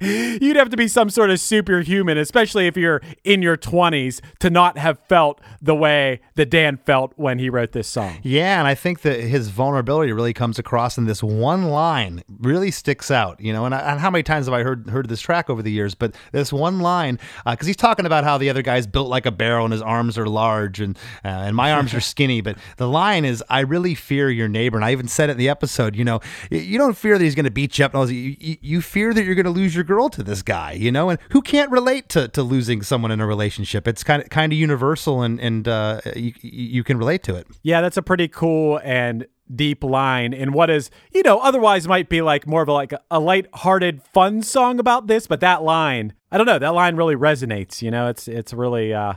you'd have to be some sort of superhuman, especially if you're in your twenties, to not have felt the way that Dan felt when he wrote this song. Yeah, and I think that his vulnerability really comes across in this one line. Really sticks out, you know. And, I, and how many times have I heard heard this track over the years? But this one line, because uh, he's talking about how the other guy's built like a barrel and his arms are large and uh, and my arms are skinny. But the line is, "I really fear your neighbor," and I even said it in the episode. You know. You don't fear that he's going to beat you up. You, you, you fear that you're going to lose your girl to this guy, you know, and who can't relate to, to losing someone in a relationship. It's kind of kind of universal, and, and uh, you, you can relate to it. Yeah, that's a pretty cool and deep line in what is, you know, otherwise might be like more of a, like a lighthearted fun song about this. But that line, I don't know, that line really resonates. You know, it's it's really uh,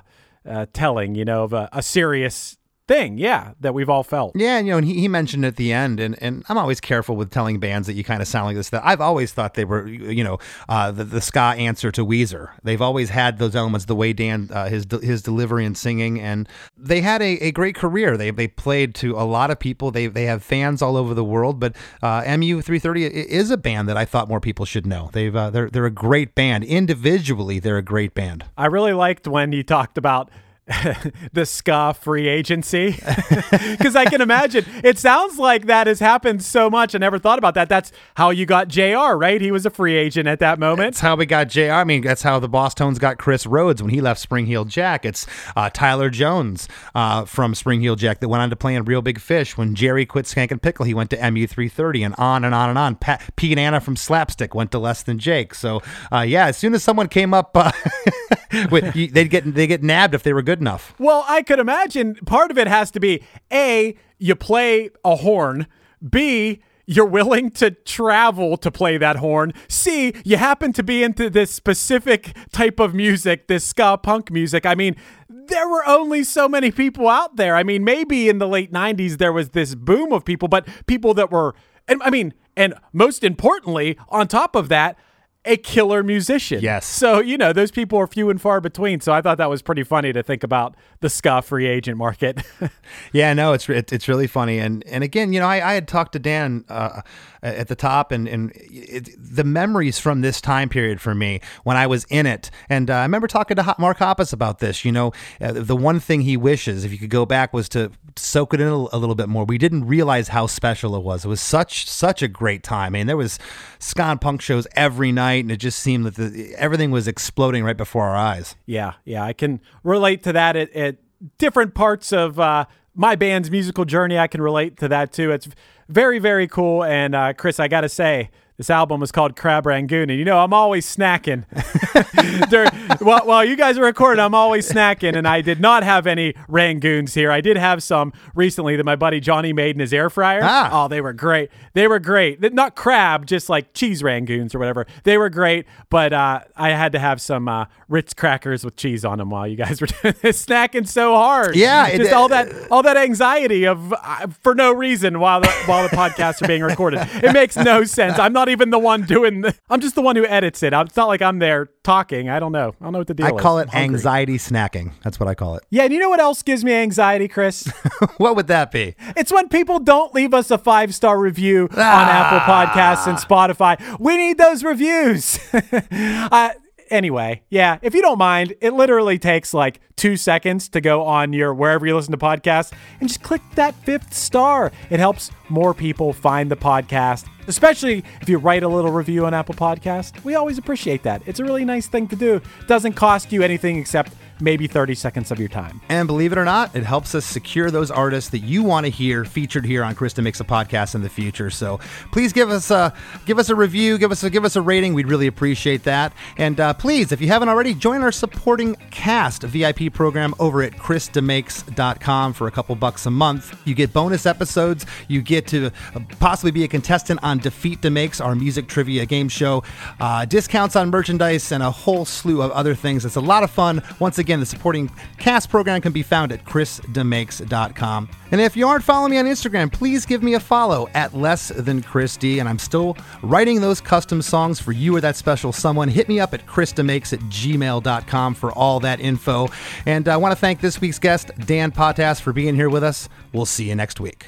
uh, telling, you know, of a, a serious thing, yeah, that we've all felt. Yeah, and you know, and he, he mentioned at the end, and, and I'm always careful with telling bands that you kind of sound like this. That I've always thought they were, you know, uh, the, the ska answer to Weezer. They've always had those elements, the way Dan, uh, his his delivery and singing, and they had a, a great career. They they played to a lot of people. They they have fans all over the world. But uh, M U three thirty is a band that I thought more people should know. They've uh, they're they're a great band. Individually, they're a great band. I really liked when you talked about the ska free agency, because I can imagine it sounds like that has happened so much. I never thought about that. That's how you got J R, right? He was a free agent at that moment. That's how we got J R. I mean, that's how the Boss Tones got Chris Rhodes when he left Spring Heel Jack. It's uh, Tyler Jones uh, from Spring Heel Jack that went on to play in Real Big Fish. When Jerry quit Skankin' Pickle, he went to M U three thirty, and on and on and on. Pat, Pete and Anna from Slapstick went to Less Than Jake. So uh, yeah, as soon as someone came up, uh, with, you, they'd get they get nabbed if they were good enough. Well, I could imagine part of it has to be A, you play a horn, B, you're willing to travel to play that horn, C, you happen to be into this specific type of music, this ska punk music. I mean, there were only so many people out there. I mean, maybe in the late nineties there was this boom of people, but people that were, and I mean, and most importantly, on top of that, a killer musician. Yes. So, you know, those people are few and far between. So I thought that was pretty funny to think about the ska free agent market. Yeah, no, it's it's really funny. And and again, you know, I, I had talked to Dan uh, at the top, and, and it, the memories from this time period for me when I was in it. And uh, I remember talking to Mark Hoppus about this, you know, uh, the one thing he wishes, if you could go back, was to soak it in a, a little bit more. We didn't realize how special it was. It was such, such a great time. I mean, there was ska and punk shows every night. And it just seemed that the, everything was exploding right before our eyes. Yeah, yeah. I can relate to that at, at different parts of uh, my band's musical journey. I can relate to that, too. It's very, very cool. And, uh, Chris, I got to say, this album was called Crab Rangoon. And, you know, I'm always snacking. During, while, while you guys are recording, I'm always snacking. And I did not have any Rangoons here. I did have some recently that my buddy Johnny made in his air fryer. Ah. Oh, they were great. They were great. Not crab, just like cheese Rangoons or whatever. They were great. But uh, I had to have some uh, Ritz crackers with cheese on them while you guys were snacking so hard. Yeah. Just it, all that all that anxiety of uh, for no reason while the, while the podcasts are being recorded. It makes no sense. I'm not even the one doing the, I'm just the one who edits it. It's not like I'm there talking. I don't know. I don't know what the deal I is. I call it anxiety snacking. That's what I call it. Yeah. And you know what else gives me anxiety, Chris? What would that be? It's when people don't leave us a five-star review ah. on Apple Podcasts and Spotify. We need those reviews. uh, anyway. Yeah. If you don't mind, it literally takes like two seconds to go on your, wherever you listen to podcasts, and just click that fifth star. It helps more people find the podcast, especially if you write a little review on Apple Podcast. We always appreciate that. It's a really nice thing to do. It doesn't cost you anything except maybe thirty seconds of your time. And believe it or not, it helps us secure those artists that you want to hear featured here on Krista Makes a Podcast in the future. So please give us a, give us a review, give us a, give us a rating. We'd really appreciate that. And uh, please, if you haven't already, join our supporting cast V I P program over at Krista Makes dot com for a couple bucks a month. You get bonus episodes. You get to possibly be a contestant on Defeat the Makes, our music trivia game show, uh, discounts on merchandise, and a whole slew of other things. It's a lot of fun. Once again, the supporting cast program can be found at Chris Demakes dot com. And if you aren't following me on Instagram, please give me a follow at Less Than Chris D. And I'm still writing those custom songs for you or that special someone. Hit me up at Chris Demakes at gmail dot com for all that info. And I want to thank this week's guest, Dan Potas, for being here with us. We'll see you next week.